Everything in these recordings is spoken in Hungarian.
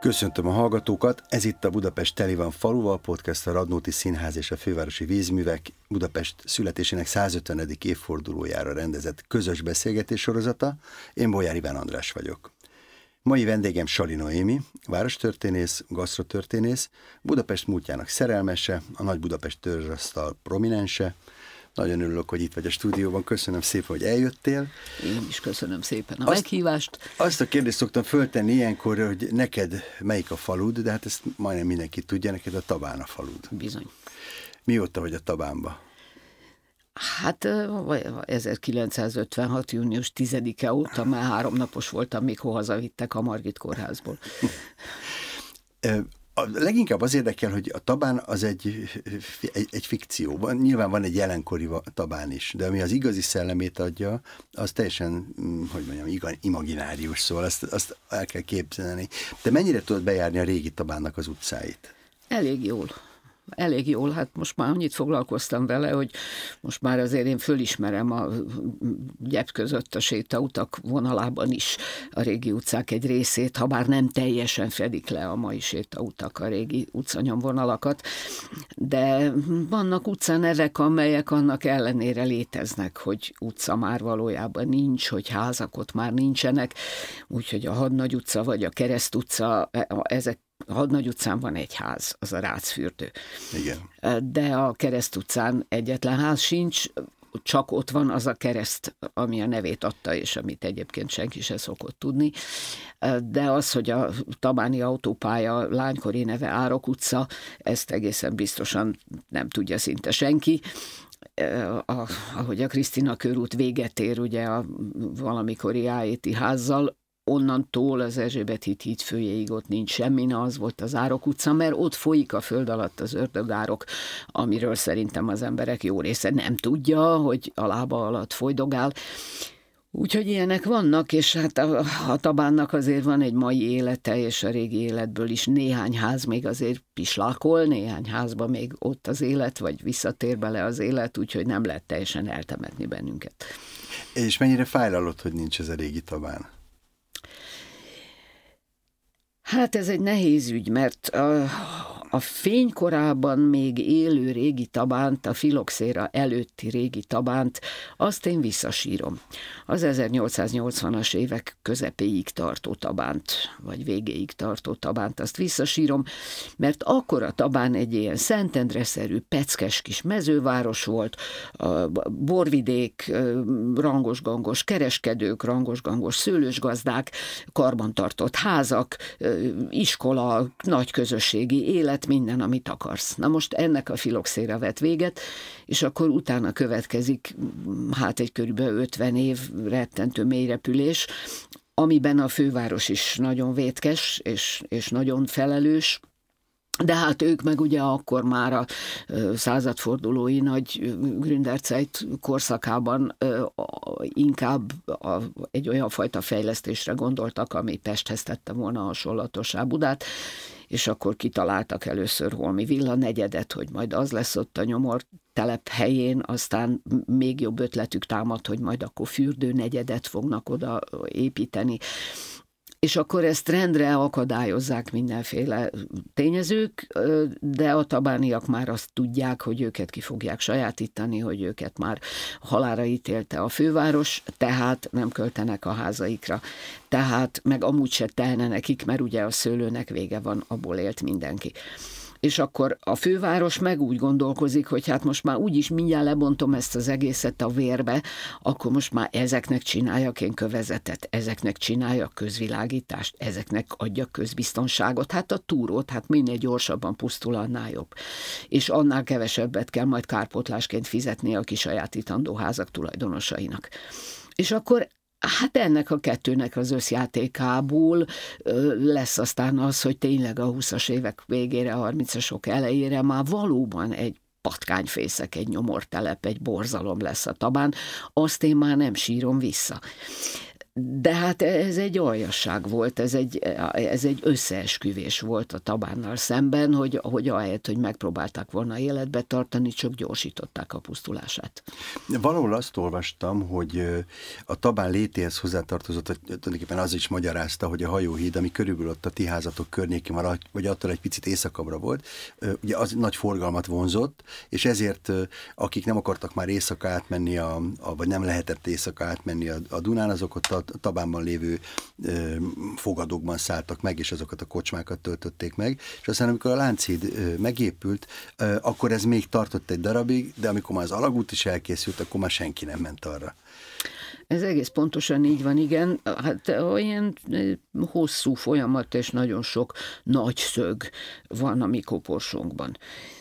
Köszöntöm a hallgatókat, ez itt a Budapest Teli van faluval, podcast a Radnóti Színház és a Fővárosi Vízművek Budapest születésének 150. évfordulójára rendezett közös beszélgetés sorozata. Én Bojár Iván András vagyok. Mai vendégem Saly Noémi, várostörténész, gasztrotörténész, Budapest múltjának szerelmese, a Nagy Budapest törzsasztal prominense. Nagyon örülök, hogy itt vagy a stúdióban. Köszönöm szépen, hogy eljöttél. Én is köszönöm szépen a meghívást. Azt a kérdést szoktam föltenni ilyenkor, hogy neked melyik a falud, de hát ezt majdnem mindenki tudja, neked a Tabán a falud. Bizony. Mióta vagy a Tabánba? Hát 1956. június 10-e óta már 3 napos voltam, mikor hazavittek a Margit kórházból. Leginkább az érdekel, hogy a Tabán az egy fikció. Nyilván van egy jelenkori Tabán is, de ami az igazi szellemét adja, az teljesen, hogy mondjam, imaginárius, szóval azt el kell képzelni. Te mennyire tudod bejárni a régi Tabánnak az utcáit? Elég jól. Elég jól, hát most már annyit foglalkoztam vele, hogy most már azért én fölismerem a gyep között a sétautak vonalában is a régi utcák egy részét, ha bár nem teljesen fedik le a mai sétautak a régi utcanyomvonalakat, de vannak utcanevek, amelyek annak ellenére léteznek, hogy utca már valójában nincs, hogy házak ott már nincsenek, úgyhogy a Hadnagy utca vagy a Kereszt utca, ezek a Hadnagy utcán van egy ház, az a Rácfürdő. Igen. De a Kereszt utcán egyetlen ház sincs, csak ott van az a kereszt, ami a nevét adta, és amit egyébként senki se szokott tudni. De az, hogy a Tabáni autópálya lánykori neve Árok utca, ezt egészen biztosan nem tudja szinte senki. Ahogy a Krisztina körút véget ér ugye a valamikori áéti házzal, onnantól az Erzsébet hídfőjéig ott nincs semmi, na az volt az Árok utca, mert ott folyik a föld alatt az ördögárok, amiről szerintem az emberek jó része nem tudja, hogy a lába alatt folydogál. Úgyhogy ilyenek vannak, és hát a Tabánnak azért van egy mai élete, és a régi életből is néhány ház még azért pislákol, néhány házban még ott az élet, vagy visszatér bele az élet, úgyhogy nem lehet teljesen eltemetni bennünket. És mennyire fájlalod, hogy nincs ez a régi Tabán? Hát ez egy nehéz ügy, mert a fénykorában még élő régi Tabánt, a filoxéra előtti régi Tabánt, azt én visszasírom. Az 1880-as évek közepéig tartó Tabánt, vagy végéig tartó Tabánt, azt visszasírom, mert akkor a Tabán egy ilyen Szentendre-szerű, peckes kis mezőváros volt, borvidék, rangos-gangos kereskedők, rangos-gangos szőlősgazdák, karbantartott házak, iskola, nagy közösségi élet, minden, amit akarsz. Na most ennek a filoxéra vett véget, és akkor utána következik hát egy körülbelül 50 év rettentő mélyrepülés, amiben a főváros is nagyon vétkes, és nagyon felelős, de hát ők meg ugye akkor már a századfordulói nagy Gründerzeit korszakában inkább egy olyan fajta fejlesztésre gondoltak, ami Pesthez tette volna hasonlatossá Budát, és akkor kitaláltak először Holmi Villa negyedet, hogy majd az lesz ott a nyomor telep helyén, aztán még jobb ötletük támad, hogy majd akkor fürdő negyedet fognak oda építeni. És akkor ezt rendre akadályozzák mindenféle tényezők, de a tabániak már azt tudják, hogy őket ki fogják sajátítani, hogy őket már halálra ítélte a főváros, tehát nem költenek a házaikra. Tehát meg amúgy se telne nekik, mert ugye a szőlőnek vége van, abból élt mindenki. És akkor a főváros meg úgy gondolkozik, hogy hát most már úgyis mindjárt lebontom ezt az egészet a vérbe, akkor most már ezeknek csináljak én kövezetet, ezeknek csináljak közvilágítást, ezeknek adjak közbiztonságot, hát a túrót, hát minél gyorsabban pusztul, annál jobb. És annál kevesebbet kell majd kárpótlásként fizetni a kisajátítandó házak tulajdonosainak. És akkor hát ennek a kettőnek az összjátékából lesz aztán az, hogy tényleg a 20-as évek végére, 30-asok elejére már valóban egy patkányfészek, egy nyomortelep, egy borzalom lesz a Tabán, azt én már nem sírom vissza. De hát ez egy aljasság volt, ez egy összeesküvés volt a Tabánnal szemben, hogy ahelyett, hogy megpróbálták volna életbe tartani, csak gyorsították a pusztulását. Valahol azt olvastam, hogy a Tabán létéhez hozzátartozott, tulajdonképpen az is magyarázta, hogy a hajóhíd, ami körülbelül ott a ti házatok környékén van, vagy attól egy picit északabbra volt, ugye az nagy forgalmat vonzott, és ezért akik nem akartak már éjszaka átmenni, vagy nem lehetett éjszaka átmenni a Dunán, azok ott a Tabánban lévő fogadókban szálltak meg, és azokat a kocsmákat töltötték meg, és aztán amikor a Lánchíd megépült, akkor ez még tartott egy darabig, de amikor már az alagút is elkészült, akkor már senki nem ment arra. Ez egész pontosan így van, igen. Hát olyan hosszú folyamat és nagyon sok nagy szög van a mi koporsónkban.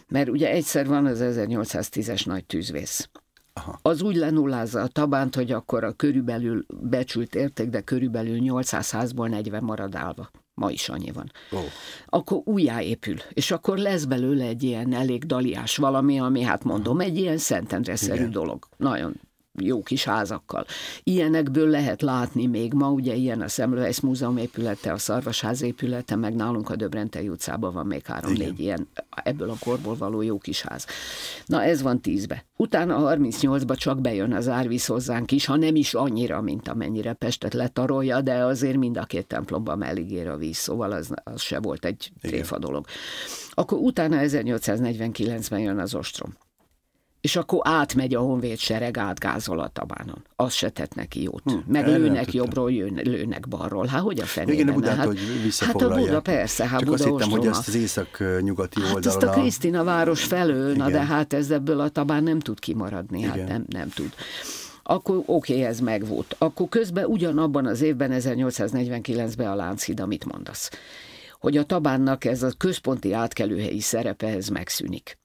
Mert ugye egyszer van az 1810-es nagy tűzvész. Aha. Az úgy lenullázza a Tabánt, hogy akkor a körülbelül becsült érték, de körülbelül 800 házból 40 marad állva. Ma is annyi van. Oh. Akkor újjáépül, és akkor lesz belőle egy ilyen elég daliás valami, ami hát mondom, egy ilyen Szentendre-szerű dolog. Nagyon jó kis házakkal. Ilyenekből lehet látni még ma, ugye ilyen a Semmelweis Múzeum épülete, a Szarvasház épülete, meg nálunk a Döbrentei utcában van még 3-4 ilyen, ebből a korból való jó kis ház. Na ez van 10-be. Utána 38-ba csak bejön az árvíz hozzánk is, ha nem is annyira, mint amennyire Pestet letarolja, de azért mind a két templomban elég ér a víz, szóval az se volt egy tréfa dolog. Akkor utána 1849-ben jön az ostrom. És akkor átmegy a honvéd sereg, átgázol a Tabánon. Az se tett neki jót. Meg lőnek jobbról, lőnek balról. Hát hogy a fenében? Hát a Buda, persze. Hát Buda ostroma. Csak azt hittem, hogy ezt az észak-nyugati oldalon. Hát ezt a Krisztina város felől, na de hát ez ebből a Tabán nem tud kimaradni. Hát nem tud. Akkor oké, ez megvolt. Akkor közben ugyanabban az évben, 1849-ben a Lánchíd, amit mondasz. Hogy a Tabánnak ez a központi átkelőhelyi szerepehez megszűnik.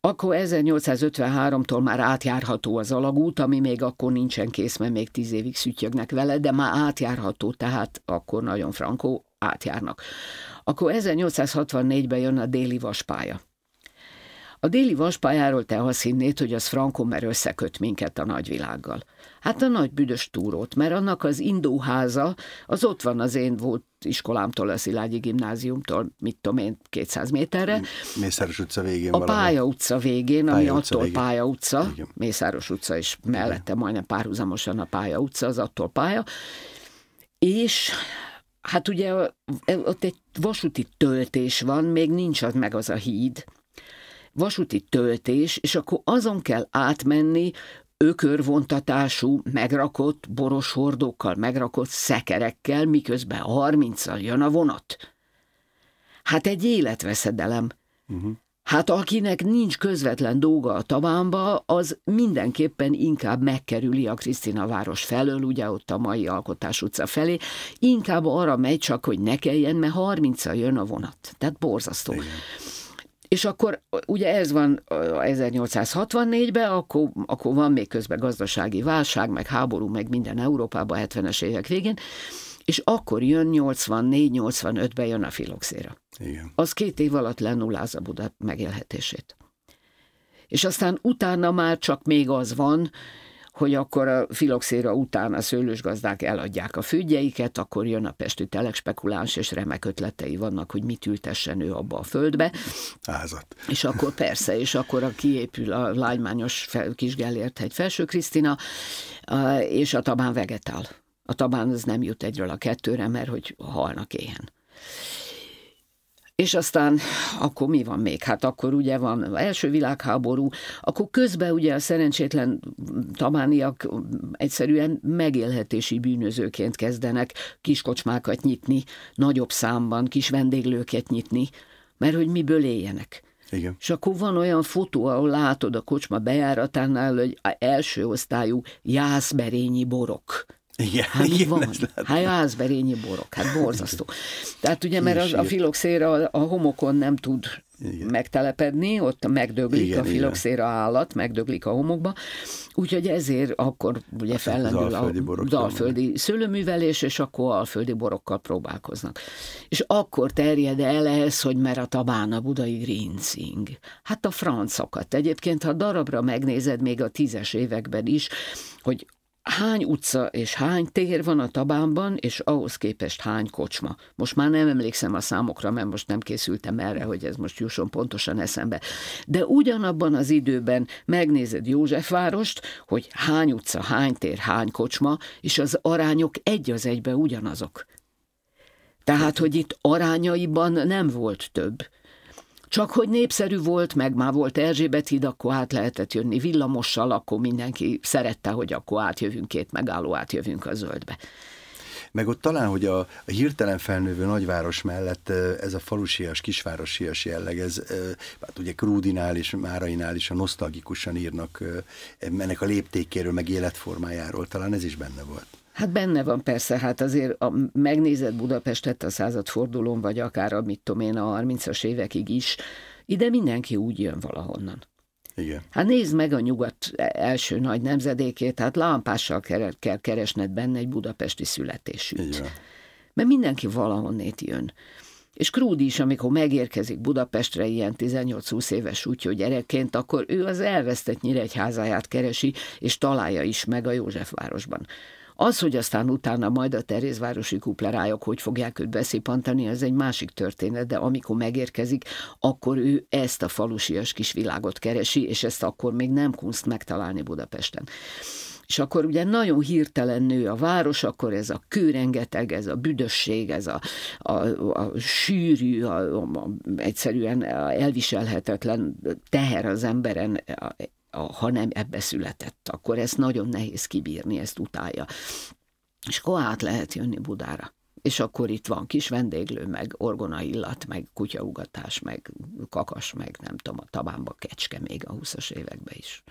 Akkor 1853-tól már átjárható az alagút, ami még akkor nincsen kész, mert még 10 évig szüttyögnek vele, de már átjárható, tehát akkor nagyon frankó átjárnak. Akkor 1864-ben jön a déli vaspálya. A déli vaspályáról te azt hinnéd, hogy az frankó, mert összeköt minket a nagyvilággal. Hát a nagy büdös túrót, mert annak az indóháza, az ott van az én volt iskolámtól, a Szilágyi Gimnáziumtól, mit tudom én, 200 méterre. Mészáros utca végén a valami. Pálya utca végén, ami attól Pálya utca, Mészáros utca is mellette, majdnem párhuzamosan a Pálya utca, az attól pálya. És hát ugye ott egy vasúti töltés van, még nincs az meg az a híd. Vasúti töltés, és akkor azon kell átmenni ökörvontatású, megrakott boroshordókkal, megrakott szekerekkel, miközben 30-al jön a vonat. Hát egy életveszedelem. Hát akinek nincs közvetlen dolga a Tabánba, az mindenképpen inkább megkerüli a Krisztina város felől, ugye ott a mai Alkotás utca felé, inkább arra megy csak, hogy ne kelljen, mert 30-al jön a vonat. Tehát borzasztó. Igen. És akkor ugye ez van 1864-ben, akkor van még közben gazdasági válság, meg háború, meg minden Európában 70-es évek végén, és akkor jön 84-85-ben jön a filoxéra. Igen. Az 2 év alatt lenulláz a Buda megélhetését. És aztán utána már csak még az van, hogy akkor a filoxéra után a szőlősgazdák eladják a földjeiket, akkor jön a pesti telekspekuláns, és remek ötletei vannak, hogy mit ültessen ő abba a földbe. Házat. És akkor persze, és akkor a kiépül a Lágymányos Kisgellért-hegy Felső Krisztina, és a Tabán vegetál. A Tabán az nem jut egyről a kettőre, mert hogy halnak éhen. És aztán akkor mi van még? Hát akkor ugye van az első világháború, akkor közben ugye a szerencsétlen tabániak egyszerűen megélhetési bűnözőként kezdenek kiskocsmákat nyitni, nagyobb számban kis vendéglőket nyitni, mert hogy miből éljenek. Igen. És akkor van olyan fotó, ahol látod a kocsma bejáratánál, hogy első osztályú jászberényi borok. Igen, hát mi van? Hát ászberényi borok, hát borzasztó. Tehát ugye, mert a filoxéra a homokon nem tud megtelepedni, ott megdöglik a filoxéra állat, megdöglik a homokba, úgyhogy ezért akkor ugye fellendül az alföldi szőlőművelés, és akkor alföldi borokkal próbálkoznak. És akkor terjed el ez, hogy mert a Tabán a budai grinzing. Hát a francokat. Egyébként, ha darabra megnézed még a 10-es években is, hogy hány utca és hány tér van a Tabánban, és ahhoz képest hány kocsma. Most már nem emlékszem a számokra, mert most nem készültem erre, hogy ez most jusson pontosan eszembe. De ugyanabban az időben megnézed Józsefvárost, hogy hány utca, hány tér, hány kocsma, és az arányok egy az egybe ugyanazok. Tehát, hogy itt arányaiban nem volt több. Csak hogy népszerű volt, meg már volt Erzsébet híd, akkor át lehetett jönni villamossal, akkor mindenki szerette, hogy akkor átjövünk, 2 megálló átjövünk a zöldbe. Meg ott talán, hogy a hirtelen felnővő nagyváros mellett ez a falusias, kisvárosias jelleg, ez hát ugye Krúdinál és Márainál is a nosztalgikusan írnak ennek a léptékéről, meg életformájáról, talán ez is benne volt. Hát benne van persze, hát azért megnézed Budapestet a századfordulón, vagy akár a, mit tudom én, a 30-as évekig is, ide mindenki úgy jön valahonnan. Igen. Hát nézd meg a nyugat első nagy nemzedékét, hát lámpással kell keresned benne egy budapesti születésűt. Igen. Mert mindenki valahonnét jön. És Krúdi is, amikor megérkezik Budapestre ilyen 18-20 éves útjó gyerekként, akkor ő az elvesztett nyíregyházáját keresi, és találja is meg a Józsefvárosban. Az, hogy aztán utána majd a terézvárosi kuplerájok hogy fogják őt beszipantani, az egy másik történet, de amikor megérkezik, akkor ő ezt a falusias kis világot keresi, és ezt akkor még nem kunst megtalálni Budapesten. És akkor ugye nagyon hirtelen nő a város, akkor ez a kőrengeteg, ez a büdösség, ez a sűrű, egyszerűen elviselhetetlen teher az emberen, ha nem ebbe született, akkor ezt nagyon nehéz kibírni, ezt utálja. És akkor át lehet jönni Budára. És akkor itt van kis vendéglő, meg orgonaillat, meg kutyaugatás, meg kakas, meg nem tudom, a Tabánba kecske még a 20-as években is.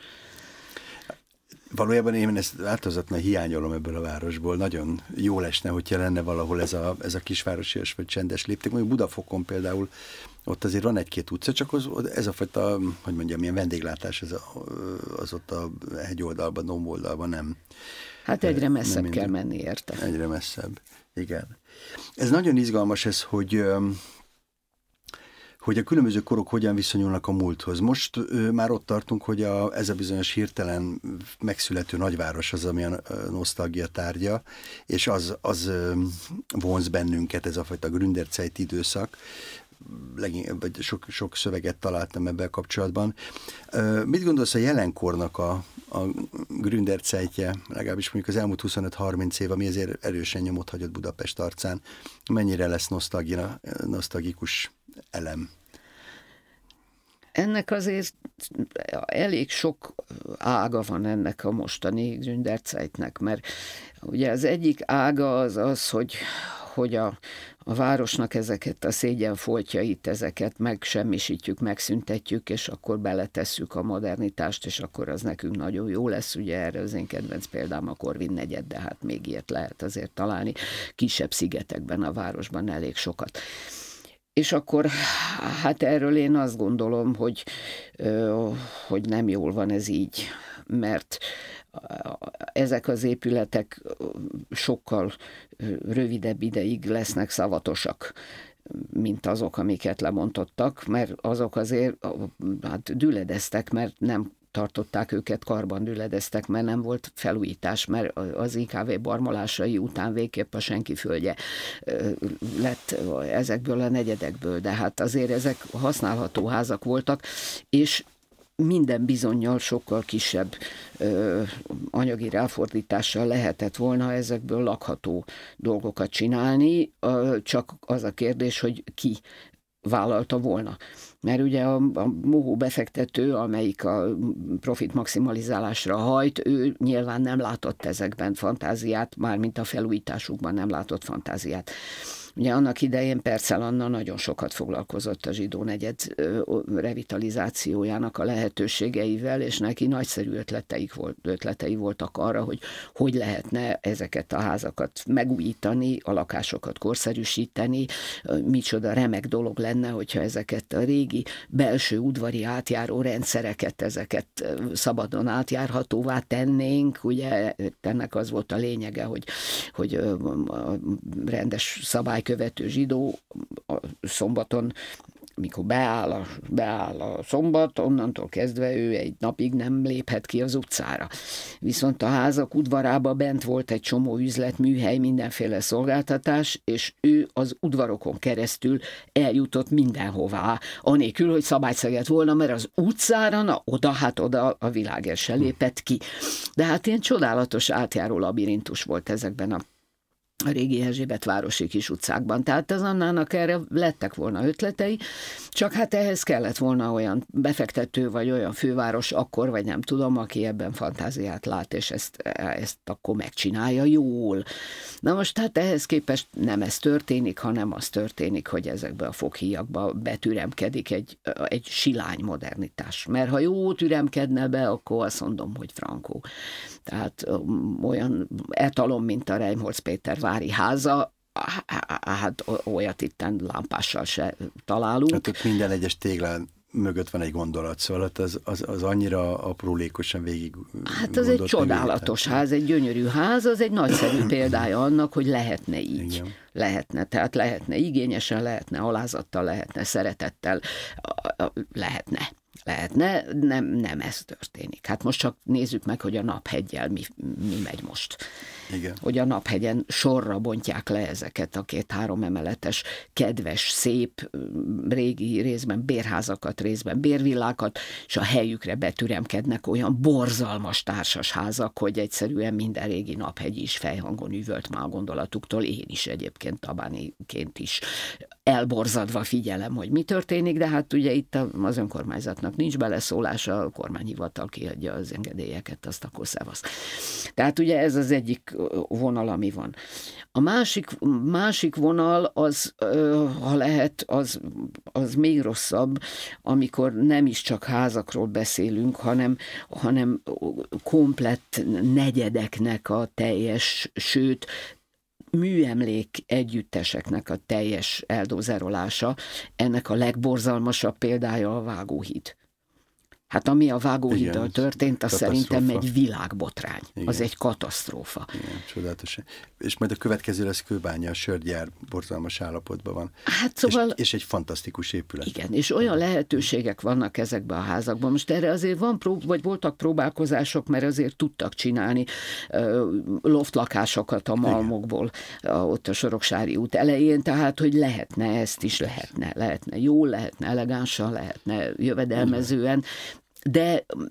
Valójában én ezt változatlan hiányolom ebből a városból. Nagyon jól esne, hogyha lenne valahol ez a kisvárosias vagy csendes lépték. Mondjuk Budafokon például ott azért van egy-két utca, csak ez a fajta, hogy mondjam, milyen vendéglátás az ott a hegyoldalban, domboldalban nem. Hát egyre messzebb kell menni, érte. Egyre messzebb, igen. Ez nagyon izgalmas ez, hogy a különböző korok hogyan viszonyulnak a múlthoz. Most már ott tartunk, hogy ez a bizonyos hirtelen megszülető nagyváros az, ami a nosztalgia tárgya, és az vonz bennünket, ez a fajta Gründerzeit időszak. Sok szöveget találtam ebben kapcsolatban. Mit gondolsz a jelenkornak a Gründerzeitje, legalábbis mondjuk az elmúlt 25-30 év, ami azért erősen nyomot hagyott Budapest arcán, mennyire lesz nosztalgikus elem? Ennek azért elég sok ága van ennek a mostani Gründerzeitnek, mert ugye az egyik ága az, hogy a városnak ezeket a szégyenfoltjait, ezeket megsemmisítjük, megszüntetjük, és akkor beletesszük a modernitást, és akkor az nekünk nagyon jó lesz. Ugye erre az én kedvenc példám a Korvin negyed, de hát még ilyet lehet azért találni. Kisebb szigetekben a városban elég sokat. És akkor hát erről én azt gondolom, hogy nem jól van ez így, mert ezek az épületek sokkal rövidebb ideig lesznek szavatosak, mint azok, amiket lemondottak, mert azok azért hát düledeztek, mert nem tartották őket, karban düledeztek, mert nem volt felújítás, mert az IKV barmolásai után végképp a senki földje lett ezekből a negyedekből, de hát azért ezek használható házak voltak, és minden bizonnyal sokkal kisebb anyagi ráfordítással lehetett volna ezekből lakható dolgokat csinálni, csak az a kérdés, hogy ki vállalta volna. Mert ugye a mohó befektető, amelyik a profit maximalizálásra hajt, ő nyilván nem látott ezekben fantáziát, mármint a felújításukban nem látott fantáziát. Ugye annak idején Percel Anna nagyon sokat foglalkozott a zsidó negyed revitalizációjának a lehetőségeivel, és neki nagyszerű ötletei voltak arra, hogy lehetne ezeket a házakat megújítani, a lakásokat korszerűsíteni, micsoda remek dolog lenne, hogyha ezeket a régi belső udvari átjáró rendszereket, ezeket szabadon átjárhatóvá tennénk. Ugye ennek az volt a lényege, hogy a rendes szabálykövető zsidó szombaton mikor beáll a szombat, onnantól kezdve ő egy napig nem léphet ki az utcára. Viszont a házak udvarában bent volt egy csomó üzlet, műhely, mindenféle szolgáltatás, és ő az udvarokon keresztül eljutott mindenhová, anélkül, hogy szabályszegett volna, mert az utcára, na oda, hát oda a világért se lépett ki. De hát ilyen csodálatos átjáró labirintus volt ezekben a régi Erzsébet-városi kis utcákban. Tehát az Annának erre lettek volna ötletei, csak hát ehhez kellett volna olyan befektető, vagy olyan főváros akkor, vagy nem tudom, aki ebben fantáziát lát, és ezt akkor megcsinálja jól. Na most hát ehhez képest nem ez történik, hanem az történik, hogy ezekbe a foghíjakba betüremkedik egy silány modernitás. Mert ha jó türemkedne be, akkor azt mondom, hogy frankó. Tehát olyan etalom, mint a Reimholz Péter vári háza, hát olyat itten lámpással se találunk. Hát ott minden egyes téglán mögött van egy gondolat, szóval az annyira aprólékosan végig. Hát az egy csodálatos ház, egy gyönyörű ház, az egy nagyszerű példája annak, hogy lehetne így. Igen. Lehetne, tehát lehetne igényesen, lehetne alázattal, lehetne szeretettel, lehetne. Lehetne, nem ez történik. Hát most csak nézzük meg, hogy a Napheggyel mi megy most. Igen. Hogy a Naphegyen sorra bontják le ezeket a 2-3 emeletes, kedves, szép, régi részben bérházakat, részben bérvillákat, és a helyükre betüremkednek olyan borzalmas társasházak, hogy egyszerűen minden régi Naphegyi is fejhangon üvölt már a gondolatuktól, én is egyébként tabániként is elborzadva figyelem, hogy mi történik, de hát ugye itt az önkormányzatnak nincs beleszólása, a kormányhivatal kiadja az engedélyeket, azt akkor szevasz. Tehát ugye ez az egyik vonal, ami van. A másik vonal az, ha lehet, az még rosszabb, amikor nem is csak házakról beszélünk, hanem komplett negyedeknek a teljes, sőt, műemlék együtteseknek a teljes eldózerolása, ennek a legborzalmasabb példája a Vágóhíd. Hát ami a Vágóhíddal történt, az szerintem egy világbotrány. Igen. Az egy katasztrófa. Igen, csodálatos. És majd a következő lesz Kőbánya, a sörgyár borzalmas állapotban van. Hát szóval... és egy fantasztikus épület. Igen, és olyan lehetőségek vannak ezekben a házakban. Most erre azért voltak próbálkozások, mert azért tudtak csinálni loftlakásokat a malmokból, ott a Soroksári út elején, tehát hogy lehetne ezt is, lehetne jól, lehetne elegánsan, lehetne jövedelmezően.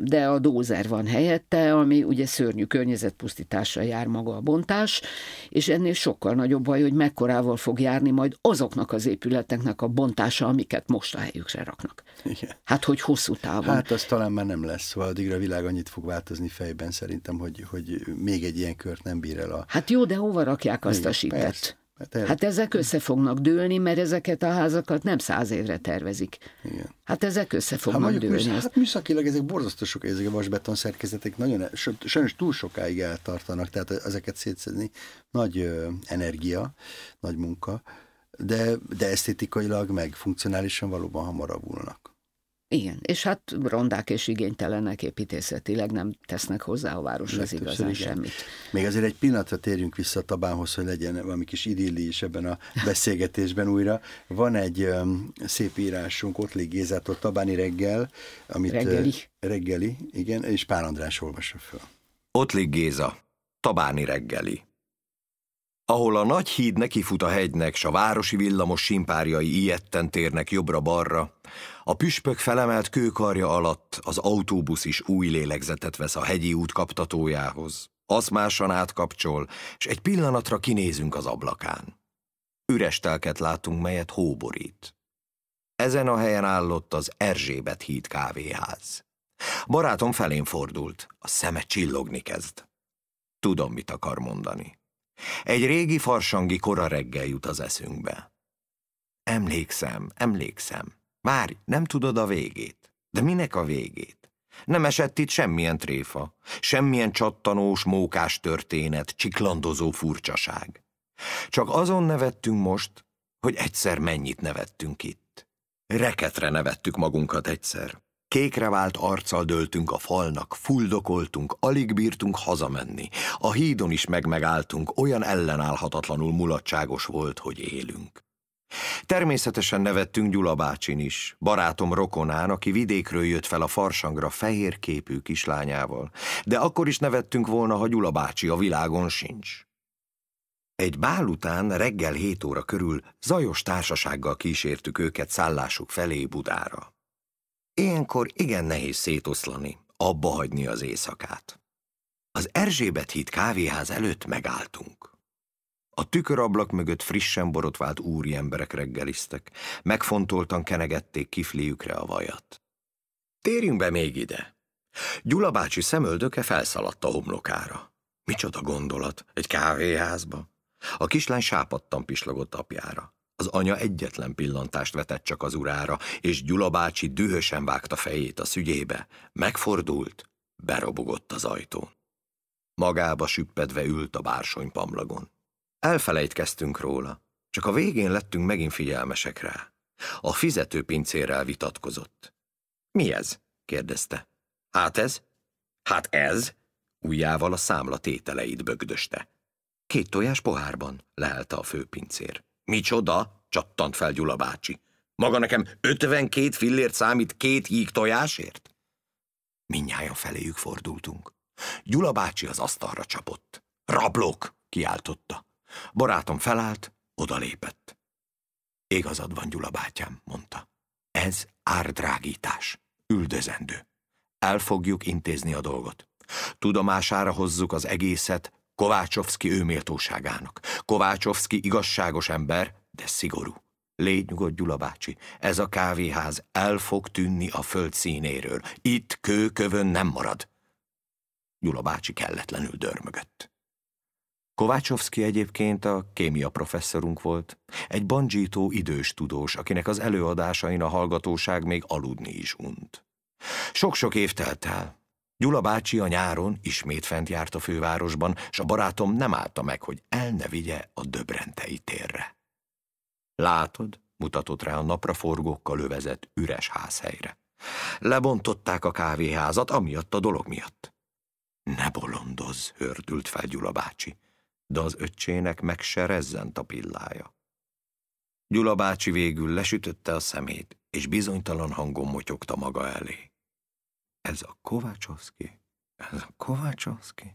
De a dózer van helyette, ami ugye szörnyű környezetpusztítással jár maga a bontás, és ennél sokkal nagyobb baj, hogy mekkorával fog járni majd azoknak az épületeknek a bontása, amiket most a helyükre raknak. Igen. Hát, hogy hosszú távon. Hát az talán már nem lesz, szóval addigra a világ annyit fog változni fejben szerintem, hogy még egy ilyen kört nem bír el a... Hát jó, de hova rakják azt a sípet? Hát ezek össze fognak dőlni, mert ezeket a házakat nem 100 évre tervezik. Igen. Hát ezek össze fognak dőlni. Hát műszakilag ezek borzasztó sok, ezek a vasbeton szerkezetek nagyon, sajnos túl sokáig eltartanak, tehát ezeket szétszedni nagy energia, nagy munka, de esztétikailag meg funkcionálisan valóban hamaravulnak. Igen, és hát rondák és igénytelenek építészetileg, nem tesznek hozzá a városhoz igazán semmit. Még azért egy pillanatra térjünk vissza Tabánhoz, hogy legyen valami kis idilli is ebben a beszélgetésben újra. Van egy szép írásunk Ottlik Gézától, Tabáni reggel, amit reggeli, igen, és Pál András olvassa föl. Ottlik Géza, Tabáni reggeli. Ahol a nagy híd nekifut a hegynek, s a városi villamos simpárjai ijetten térnek jobbra-balra, a püspök felemelt kőkarja alatt az autóbusz is új lélegzetet vesz a hegyi út kaptatójához. Aszmásan átkapcsol, és egy pillanatra kinézünk az ablakán. Üres telket látunk, melyet hóborít. Ezen a helyen állott az Erzsébet híd kávéház. Barátom felén fordult, a szeme csillogni kezd. Tudom, mit akar mondani. Egy régi farsangi kora reggel jut az eszünkbe. Emlékszem. Várj, nem tudod a végét. De minek a végét? Nem esett itt semmilyen tréfa, semmilyen csattanós, mókás történet, csiklandozó furcsaság. Csak azon nevettünk most, hogy egyszer mennyit nevettünk itt. Reketre nevettük magunkat egyszer. Kékre vált arccal döltünk a falnak, fuldokoltunk, alig bírtunk hazamenni. A hídon is megmegálltunk, olyan ellenállhatatlanul mulatságos volt, hogy élünk. Természetesen nevettünk Gyula bácsin is, barátom rokonán, aki vidékről jött fel a Farsangra fehér képű kislányával. De akkor is nevettünk volna, ha Gyula bácsi a világon sincs. Egy bál után reggel 7 óra körül zajos társasággal kísértük őket szállásuk felé Budára. Ilyenkor igen nehéz szétoszlani, abba hagyni az éjszakát. Az Erzsébet híd kávéház előtt megálltunk. A tükörablak mögött frissen borotvált úriemberek reggeliztek, megfontoltan kenegették kifliükre a vajat. Térjünk be még ide! Gyula bácsi szemöldöke felszaladt a homlokára. Micsoda gondolat, egy kávéházba! A kislány sápadtan pislogott apjára. Az anya egyetlen pillantást vetett csak az urára, és Gyula bácsi dühösen vágta fejét a szügyébe. Megfordult, berobogott az ajtón. Magába süppedve ült a bársonypamlagon. Elfelejtkeztünk róla, csak a végén lettünk megint figyelmesek rá. A fizetőpincérrel vitatkozott. Mi ez? kérdezte. Hát ez? Hát ez? Ujjával a számla tételeit bögdöste. 2 tojás pohárban, lehelte a főpincér. Micsoda? Csattant fel Gyula bácsi. Maga nekem 52 fillért számít 2 híg tojásért? Mindnyájan feléjük fordultunk. Gyula bácsi az asztalra csapott. Rablók! Kiáltotta. Barátom felállt, odalépett. Igazad van, Gyula bátyám, mondta. Ez árdrágítás, üldözendő. El fogjuk intézni a dolgot. Tudomására hozzuk az egészet Kovácsovszki őméltóságának. Kovácsovszki igazságos ember, de szigorú. Légy nyugodt, Gyula bácsi, ez a kávéház el fog tűnni a föld színéről. Itt kőkövön nem marad. Gyula bácsi kelletlenül dörmögött. Kovácsovszki egyébként a kémia professzorunk volt, egy bandzsító idős tudós, akinek az előadásain a hallgatóság még aludni is unt. Sok-sok év telt el. Gyula bácsi a nyáron ismét fent járt a fővárosban, s a barátom nem állta meg, hogy el ne vigye a Döbrentei térre. Látod, mutatott rá a napraforgókkal övezett üres házhelyre. Lebontották a kávéházat, amiatt a dolog miatt. Ne bolondozz, hördült fel Gyula bácsi. De az öccsének meg se rezzent a pillája. Gyula bácsi végül lesütötte a szemét, és bizonytalan hangon motyogta maga elé. Ez a Kovácsovszki? Ez a Kovácsovszki?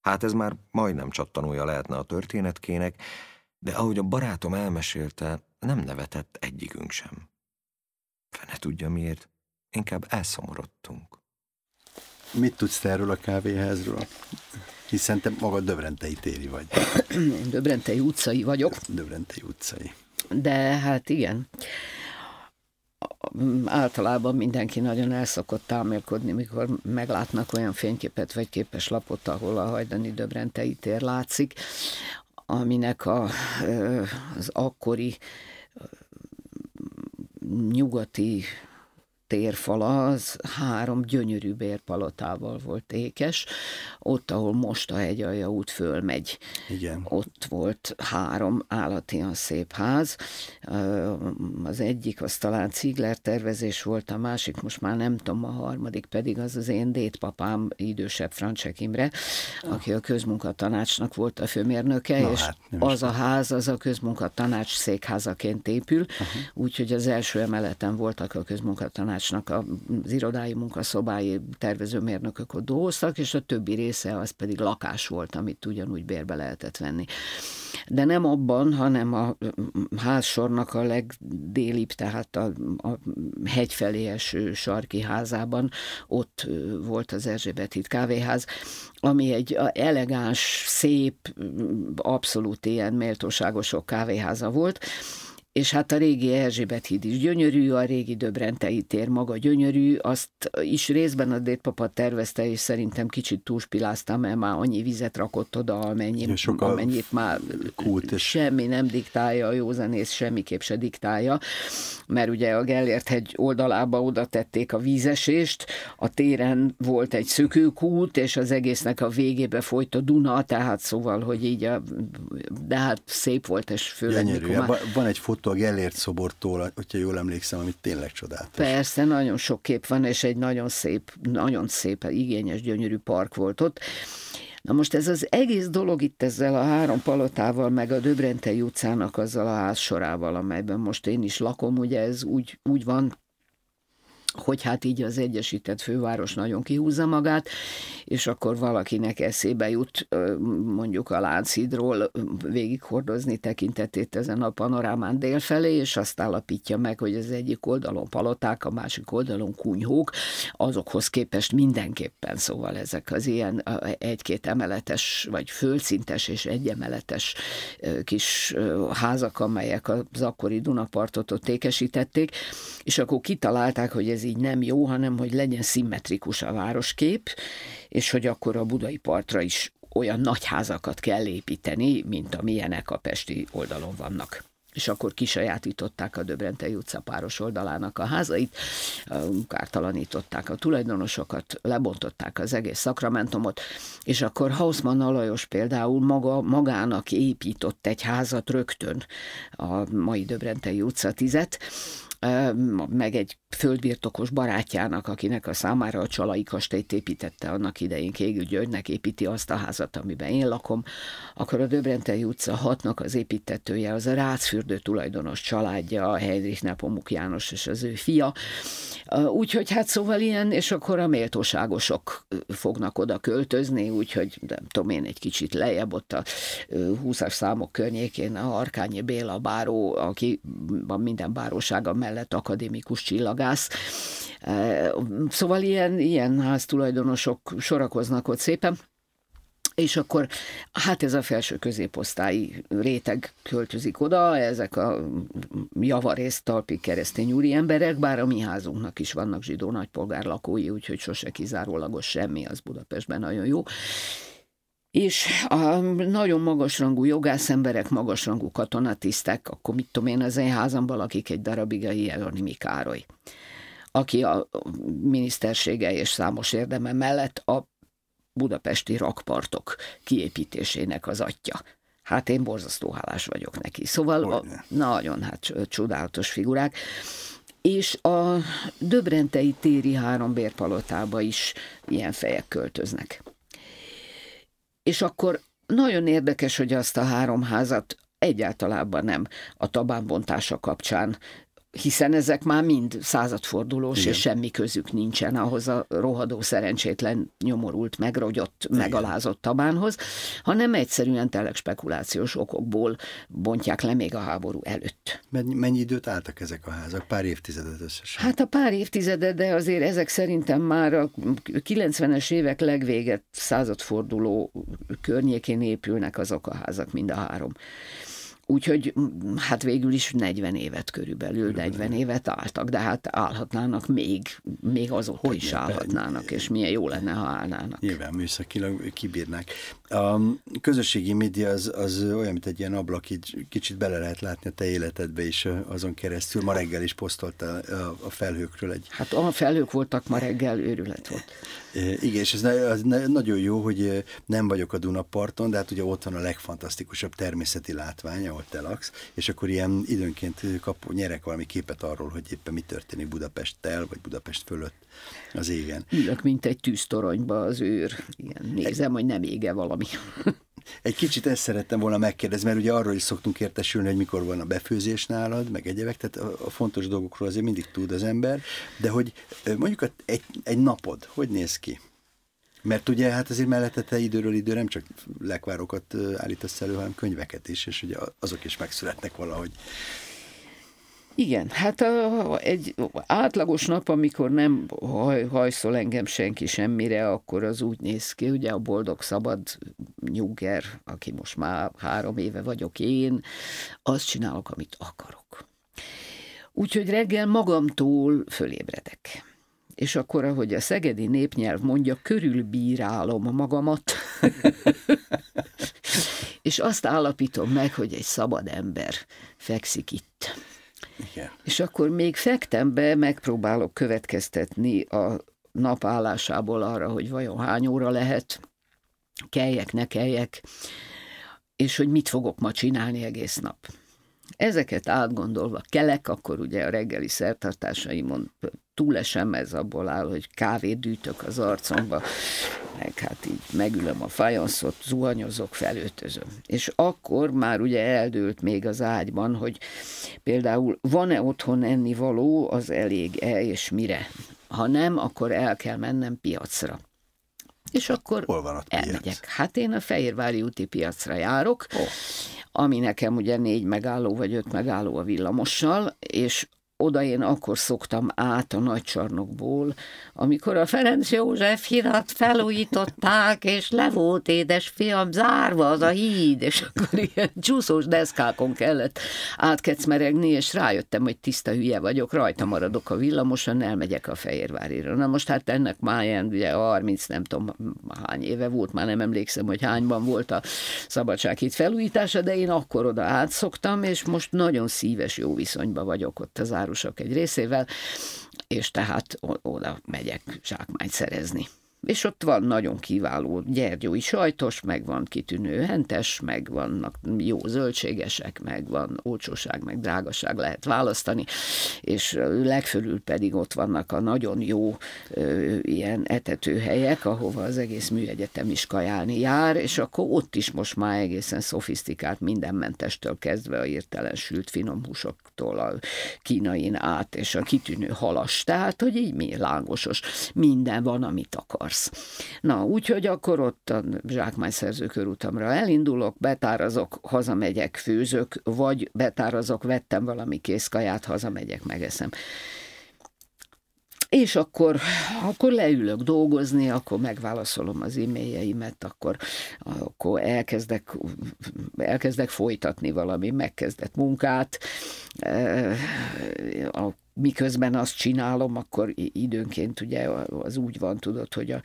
Hát ez már majdnem csattanója lehetne a történetkének, de ahogy a barátom elmesélte, nem nevetett egyikünk sem. Fene tudja miért, inkább elszomorodtunk. Mit tudsz te erről a kávéházról? Hiszen te maga döbrentei téri vagy. Én döbrentei utcai vagyok. Döbrentei utcai. De hát igen. Általában mindenki nagyon el szokott álmélkodni, mikor meglátnak olyan fényképet vagy képeslapot, ahol a hajdani döbrentei tér látszik, aminek az akkori nyugati térfala az 3 gyönyörű bérpalotával volt ékes. Ott, ahol most a Hegyalja út fölmegy, igen. Ott volt 3 állatian szép ház. Az egyik az talán Ziegler tervezés volt, a másik most már nem tudom, a harmadik pedig az én dédpapám, idősebb Francsek Imre, aki a közmunkatanácsnak volt a főmérnöke, na, és hát, az a ház, az a közmunkatanács székházaként épül, úgyhogy az első emeleten voltak a közmunkatanács az irodái munkaszobái, tervezőmérnökök ott dolgoztak, és a többi része az pedig lakás volt, amit ugyanúgy bérbe lehetett venni. De nem abban, hanem a házsornak a legdélibb, tehát a hegy felé eső sarki házában, ott volt az Erzsébet híd kávéház, ami egy elegáns, szép, abszolút ilyen méltóságosok kávéháza volt. És hát a régi Erzsébet híd is gyönyörű, a régi Döbrentei tér maga gyönyörű, azt is részben a dédpapa tervezte, és szerintem kicsit túlspiláztam, mert már annyi vizet rakott oda, amennyit már semmi nem diktálja, a józanész semmiképp se diktálja, mert ugye a Gellért-hegy oldalába oda tették a vízesést, a téren volt egy szökőkút, és az egésznek a végébe folyt a Duna, tehát szóval, hogy így de hát szép volt, és főleg mikor már... Van egy fotó a Gellért szobortól, hogyha jól emlékszem, amit tényleg csodálatos. Persze, nagyon sok kép van, és egy nagyon szép, igényes, gyönyörű park volt ott. Na most ez az egész dolog itt ezzel a három palotával, meg a Döbrentei utcának azzal a házsorával, amelyben most én is lakom, ugye ez úgy van, hogy hát így az egyesített főváros nagyon kihúzza magát, és akkor valakinek eszébe jut mondjuk a Lánchídról végighordozni tekintetét ezen a panorámán délfelé, és azt állapítja meg, hogy az egyik oldalon paloták, a másik oldalon kunyhók, azokhoz képest mindenképpen, szóval ezek az ilyen egy-két emeletes, vagy földszintes és egyemeletes kis házak, amelyek az akkori Dunapartot ott ékesítették, és akkor kitalálták, hogy ez így nem jó, hanem hogy legyen szimmetrikus a városkép, és hogy akkor a budai partra is olyan nagy házakat kell építeni, mint amilyenek a pesti oldalon vannak. És akkor kisajátították a Döbrentei utca páros oldalának a házait, kártalanították a tulajdonosokat, lebontották az egész szakramentumot, és akkor Haussmann Alajos például magának épított egy házat rögtön, a mai Döbrentei utca 10-et, meg egy földbirtokos barátjának, akinek a számára a Csalai kastélyt építette annak idején, Kégül Györgynek építi azt a házat, amiben én lakom, akkor a Döbrentei utca 6-nak az építetője, az a Ráczfürdő tulajdonos családja, a Heidrich Nepomuk János és az ő fia. Úgyhogy hát szóval ilyen, és akkor a méltóságosok fognak oda költözni, úgyhogy nem tudom én, egy kicsit lejjebb ott a 20-as számok környékén a Arkányi Béla báró, aki minden bárósága mellett akadémikus csillagász. Szóval ilyen háztulajdonosok sorakoznak ott szépen, és akkor hát ez a felső középosztályi réteg költözik oda, ezek a javarészt talpi keresztény úri emberek, bár a mi házunknak is vannak zsidó nagypolgár lakói, úgyhogy sose kizárólagos semmi, az Budapestben nagyon jó. És a nagyon magasrangú jogászemberek, magasrangú katonatisztek, akkor mit tudom én, az én házamban lakik egy darabig a Hieronimi Károly, aki a minisztersége és számos érdeme mellett a budapesti rakpartok kiépítésének az atyja. Hát én borzasztó hálás vagyok neki. Szóval nagyon hát csodálatos figurák. És a Döbrentei téri három bérpalotába is ilyen fejek költöznek. És akkor nagyon érdekes, hogy azt a három házat egyáltalában nem a Tabán bontása kapcsán, hiszen ezek már mind századfordulós, igen, és semmi közük nincsen ahhoz a rohadó, szerencsétlen, nyomorult, megrogyott, igen, megalázott Tabánhoz, hanem egyszerűen telek spekulációs okokból bontják le még a háború előtt. Mennyi időt álltak ezek a házak? Pár évtizedet összesen? Hát a pár évtizedet, de azért ezek szerintem már a 90-es évek legvéget századforduló környékén épülnek azok a házak, mind a három. Úgyhogy hát végül is 40 évet körülbelül, 40 évet álltak, de hát állhatnának még azóta hogy is állhatnának, és milyen jó lenne, ha állnának. Nyilván műszakilag kibírnák. A közösségi média az olyan, mint egy ilyen ablak, így kicsit bele lehet látni a te életedbe is azon keresztül. Ma reggel is posztoltál a felhőkről egy... Hát a felhők voltak ma reggel, őrület volt. Igen, és ez nagyon jó, hogy nem vagyok a Dunaparton, de hát ugye ott van a legfantasztikusabb természeti látvány, ahol te laksz, és akkor ilyen időnként nyerek valami képet arról, hogy éppen mi történik Budapesttel, vagy Budapest fölött az égen. Ülök, mint egy tűztoronyba az őr. Igen, nézem, hogy nem ége valami. Egy kicsit ezt szerettem volna megkérdezni, mert ugye arról is szoktunk értesülni, hogy mikor van a befőzés nálad, meg egyebek, tehát a fontos dolgokról azért mindig tud az ember, de hogy mondjuk egy napod, hogy néz ki? Mert ugye hát azért mellette te időről időre nem csak lekvárokat állítasz elő, hanem könyveket is, és ugye azok is megszületnek valahogy. Igen, hát egy átlagos nap, amikor nem hajszol engem senki semmire, akkor az úgy néz ki, ugye a boldog szabad nyugger, aki most már 3 éve vagyok én, azt csinálok, amit akarok. Úgyhogy reggel magamtól fölébredek. És akkor, ahogy a szegedi népnyelv mondja, körülbírálom magamat, és azt állapítom meg, hogy egy szabad ember fekszik itt. Igen. És akkor még fektem be, megpróbálok következtetni a nap állásából arra, hogy vajon hány óra lehet, keljek, ne keljek, és hogy mit fogok ma csinálni egész nap. Ezeket átgondolva kelek, akkor ugye a reggeli szertartásaimon túlesem, ez abból áll, hogy kávét dűtök az arcomba, meg, hát így megülöm a fajanszot, zuhanyozok, felöltözöm. És akkor már ugye eldőlt még az ágyban, hogy például van-e otthon ennivaló, az elég-e és mire. Ha nem, akkor el kell mennem piacra. És akkor hol van ott elmegyek. Piac? Hát én a Fehérvári úti piacra járok, ami nekem ugye 4 megálló vagy 5 megálló a villamossal, és oda én akkor szoktam át a Nagycsarnokból, amikor a Ferenc József hidat felújították, és le volt, édesfiam, zárva az a híd, és akkor ilyen csúszós deszkákon kellett átkecmeregni, és rájöttem, hogy tiszta hülye vagyok, rajta maradok a villamoson, elmegyek a Fehérvárira. Na most hát ennek már ilyen, ugye 30, nem tudom hány éve volt, már nem emlékszem, hogy hányban volt a Szabadsághíd felújítása, de én akkor oda átszoktam, és most nagyon szíves, jó viszonyban vagyok ott az áru egy részével, és tehát oda megyek zsákmányt szerezni. És ott van nagyon kiváló gyergyói sajtos, meg van kitűnő hentes, meg vannak jó zöldségesek, meg van olcsóság, meg drágaság, lehet választani, és legfölül pedig ott vannak a nagyon jó ilyen etetőhelyek, ahova az egész műegyetem is kajálni jár, és akkor ott is most már egészen szofisztikált, mindenmentestől kezdve a hirtelen sült finom húsoktól a kínain át, és a kitűnő halas, tehát hogy így mi lángosos, minden van, amit akar. Na, úgyhogy akkor ott a zsákmányszerző körutamra elindulok, betárazok, hazamegyek, főzök, vagy betárazok, vettem valami készkaját, hazamegyek, megeszem. És akkor leülök dolgozni, akkor megválaszolom az e-mailjeimet, akkor elkezdek folytatni valami megkezdett munkát, miközben azt csinálom, akkor időnként ugye az úgy van, tudod, hogy a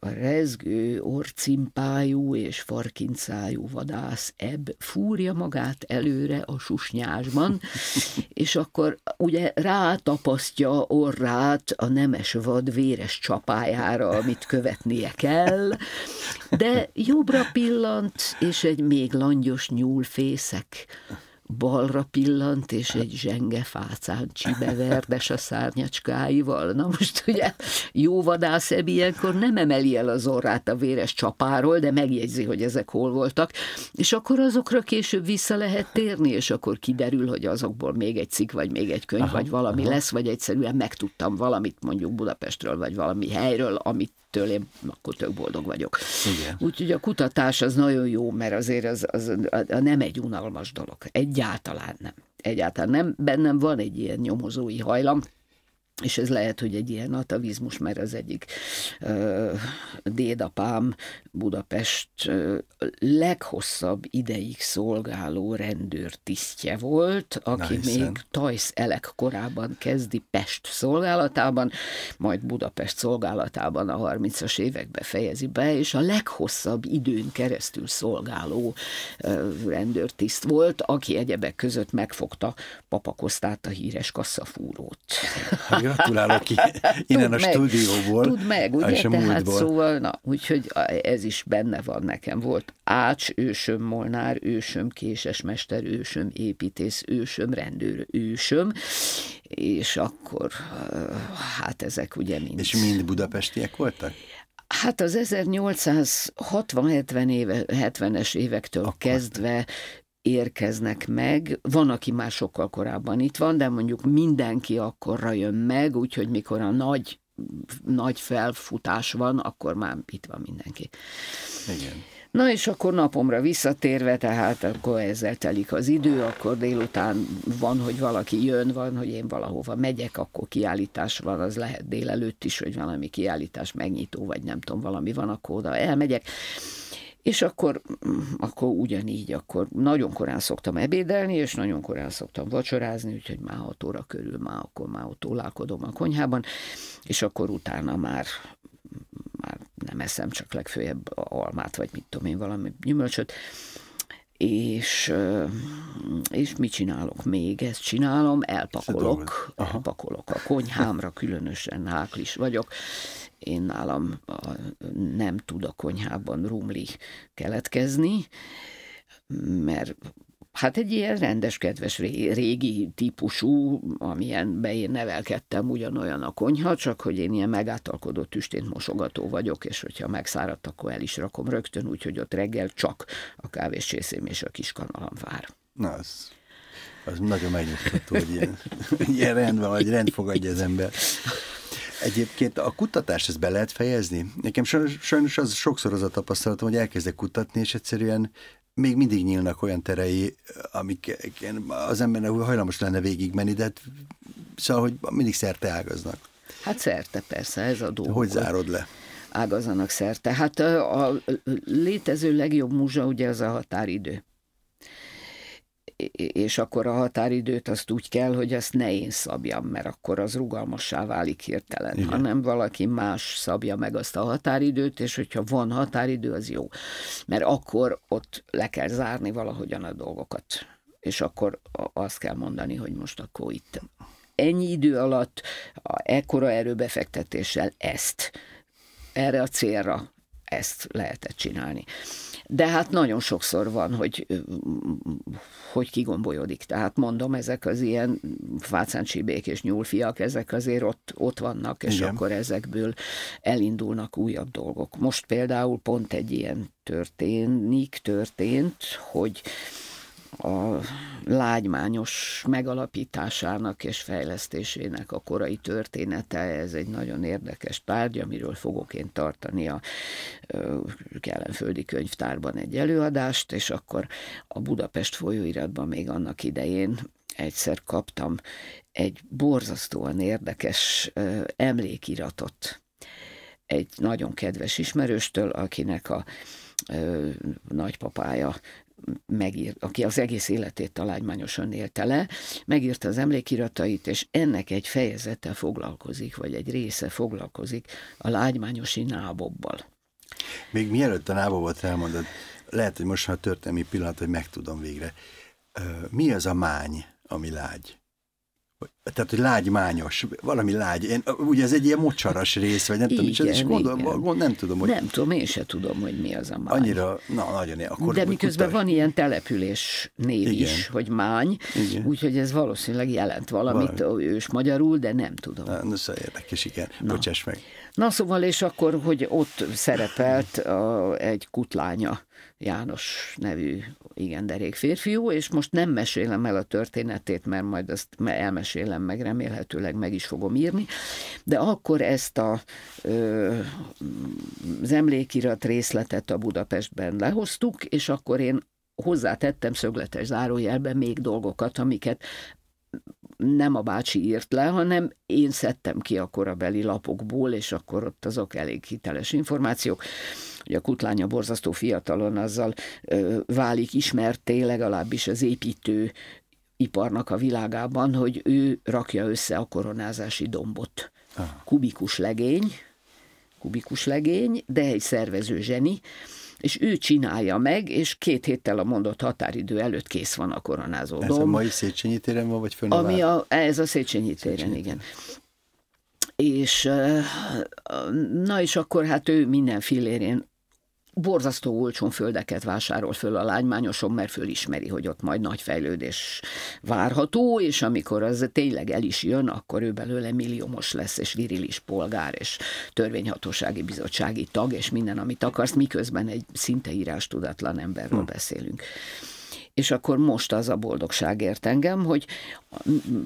rezgő, orcimpájú és farkincájú vadász ebb fúrja magát előre a susnyásban, és akkor ugye rátapasztja orrát a nemes vad véres csapájára, amit követnie kell, de jobbra pillant, és egy még langyos nyúlfészek. Balra pillant, és egy zsenge fácán csibeverdes a szárnyacskáival. Na most ugye jó vadász ebb ilyenkor nem emeli el az orrát a véres csapáról, de megjegyzi, hogy ezek hol voltak, és akkor azokra később vissza lehet térni, és akkor kiderül, hogy azokból még egy cikk, vagy még egy könyv, vagy valami lesz, vagy egyszerűen megtudtam valamit mondjuk Budapestről, vagy valami helyről, amit tőlem, akkor tök boldog vagyok. Úgyhogy a kutatás az nagyon jó, mert azért az nem egy unalmas dolog. Egyáltalán nem. Bennem van egy ilyen nyomozói hajlam, és ez lehet, hogy egy ilyen atavizmus, mert az egyik dédapám Budapest leghosszabb ideig szolgáló rendőrtisztje volt, aki még Tajsz Elek korában kezdi Pest szolgálatában, majd Budapest szolgálatában a 30-as években fejezi be, és a leghosszabb időn keresztül szolgáló rendőrtiszt volt, aki egyebek között megfogta Papakosztát, a híres kasszafúrót. Gratulálok ki innen a stúdióból. Tudd meg, ugye? Tehát szóval, na, úgyhogy ez is benne van nekem. Volt Ács, ősöm, Molnár, ősöm, késesmester, ősöm, építész, ősöm, rendőr, ősöm, és akkor hát ezek ugye mind. És mind budapestiek voltak? Hát az 1860-70-es évektől akkor kezdve érkeznek meg, van, aki már sokkal korábban itt van, de mondjuk mindenki akkorra jön meg, úgyhogy mikor a nagy felfutás van, akkor már itt van mindenki. Igen. Na és akkor napomra visszatérve, tehát akkor ezzel telik az idő, akkor délután van, hogy valaki jön, van, hogy én valahova megyek, akkor kiállítás van, az lehet délelőtt is, hogy valami kiállítás megnyitó, vagy nem tudom, valami van, akkor oda elmegyek. És akkor ugyanígy, akkor nagyon korán szoktam ebédelni, és nagyon korán szoktam vacsorázni, úgyhogy már 6 óra körül, akkor ott tólálkodom a konyhában, és akkor utána már nem eszem, csak legfőjebb almát, vagy mit tudom én, valami gyümölcsöt. És mit csinálok még? Ezt csinálom, elpakolok a konyhámra, különösen háklis vagyok. Én nálam nem tud a konyhában rumli keletkezni, mert Hát egy ilyen rendes, kedves, régi típusú, amilyenben én nevelkedtem, ugyanolyan a konyha, csak hogy én ilyen megátalkodó tüstént mosogató vagyok, és hogyha megszáradt, akkor el is rakom rögtön, úgyhogy ott reggel csak a kávéscsészém és a kis kanalam vár. Na, az nagyon megnyugtató, hogy ilyen rendben vagy, rend fogadja az ember. Egyébként a kutatást ezt be lehet fejezni? Nekem sajnos az sokszor az a tapasztalatom, hogy elkezdek kutatni, és egyszerűen még mindig nyílnak olyan terei, amik az embernek hajlamos lenne végigmenni, de hát, szóval, hogy mindig szerte ágaznak. Hát szerte, persze, ez a dolog. Hogy zárod le? Ágazanak szerte. Hát a létező legjobb múzsa ugye az a határidő. És akkor a határidőt azt úgy kell, hogy azt ne én szabjam, mert akkor az rugalmassá válik hirtelen, igen, hanem valaki más szabja meg azt a határidőt, és hogyha van határidő, az jó. Mert akkor ott le kell zárni valahogyan a dolgokat. És akkor azt kell mondani, hogy most akkor itt ennyi idő alatt, ekkora erőbefektetéssel ezt, erre a célra ezt lehetett csinálni. De hát nagyon sokszor van, hogy kigombolyodik. Tehát mondom, ezek az ilyen fácáncsibék és nyúlfiak, ezek azért ott vannak, és igen, akkor ezekből elindulnak újabb dolgok. Most például pont egy ilyen történt, hogy a Lágymányos megalapításának és fejlesztésének a korai története, ez egy nagyon érdekes tárgy, amiről fogok én tartani a Kellenföldi Könyvtárban egy előadást, és akkor a Budapest folyóiratban még annak idején egyszer kaptam egy borzasztóan érdekes emlékiratot egy nagyon kedves ismerőstől, akinek a nagypapája aki az egész életét a Lágymányoson élte le, megírta az emlékiratait, és ennek egy fejezete foglalkozik, vagy egy része foglalkozik a lágymányosi nábobbal. Még mielőtt a nábobot elmondod, lehet, hogy most a történelmi pillanat, hogy megtudom végre. Mi az a mány, ami lágy? Tehát, hogy lágymányos, valami lágy. Ugye ez egy ilyen mocsaras rész, vagy nem igen, tudom, és nem tudom, hogy... Nem tudom, én se tudom, hogy mi az a mány. Annyira, nagyon akkor... De miközben van ilyen település név is, hogy mány, úgyhogy ez valószínűleg jelent valamit ős magyarul, de nem tudom. Na, szóval érdekes, igen. Bocsáss meg. Na, szóval, és akkor, hogy ott szerepelt egy kutlánya, János nevű igen derék férfiú, és most nem mesélem el a történetét, mert majd azt elmesélem meg, remélhetőleg meg is fogom írni, de akkor ezt az emlékirat részletet a Budapestben lehoztuk, és akkor én hozzátettem szögletes zárójelben még dolgokat, amiket nem a bácsi írt le, hanem én szedtem ki a korabeli lapokból, és akkor ott azok elég hiteles információk, hogy a kutlánya borzasztó fiatalon azzal válik ismertté, legalábbis az építő iparnak a világában, hogy ő rakja össze a koronázási dombot. Aha. Kubikus legény, de egy szervező zseni, és ő csinálja meg, és 2 héttel a mondott határidő előtt kész van a koronázó domb. Ez a mai Széchenyi téren van, vagy fönn? Ez a Széchenyi téren, igen. És na és akkor hát ő minden fillérén borzasztó olcsón földeket vásárol föl a Lágymányoson, mert fölismeri, hogy ott majd nagy fejlődés várható, és amikor az tényleg el is jön, akkor ő belőle milliómos lesz, és virilis polgár, és törvényhatósági bizottsági tag, és minden, amit akarsz, miközben egy szinte írástudatlan emberről beszélünk. És akkor most az a boldogság ért engem, hogy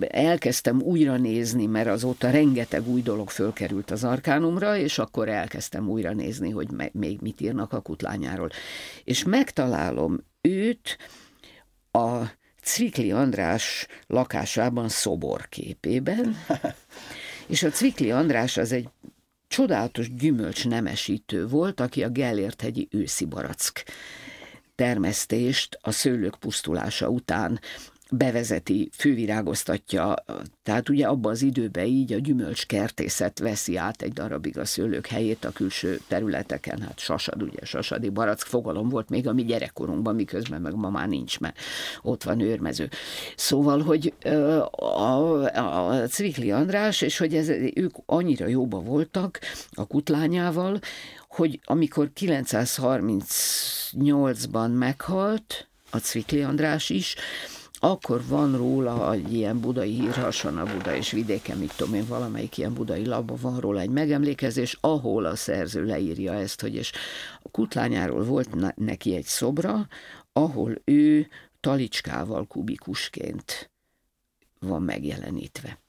elkezdtem újra nézni, mert azóta rengeteg új dolog fölkerült az arkánumra, és akkor elkezdtem újra nézni, hogy még mit írnak a kutlányáról. És megtalálom őt a Czikli András lakásában szoborképében, és a Czikli András az egy csodálatos gyümölcsnemesítő volt, aki a Gellért-hegyi őszibarack termesztést a szőlők pusztulása után bevezeti, fővirágoztatja, tehát ugye abban az időben így a gyümölcskertészet veszi át egy darabig a szőlők helyét a külső területeken, hát sasad, ugye sasadi barack fogalom volt még a mi gyerekkorunkban, miközben meg ma már nincs, mert ott van Őrmező. Szóval, hogy a Czikli András, és hogy ők annyira jóba voltak a kutlányával, hogy amikor 938-ban meghalt, a Czikli András is, akkor van róla egy ilyen budai hírhason a Buda és vidéken, mit tudom én, valamelyik ilyen budai labban van róla egy megemlékezés, ahol a szerző leírja ezt, hogy és a Kutlányáról volt neki egy szobra, ahol ő talicskával kubikusként van megjelenítve.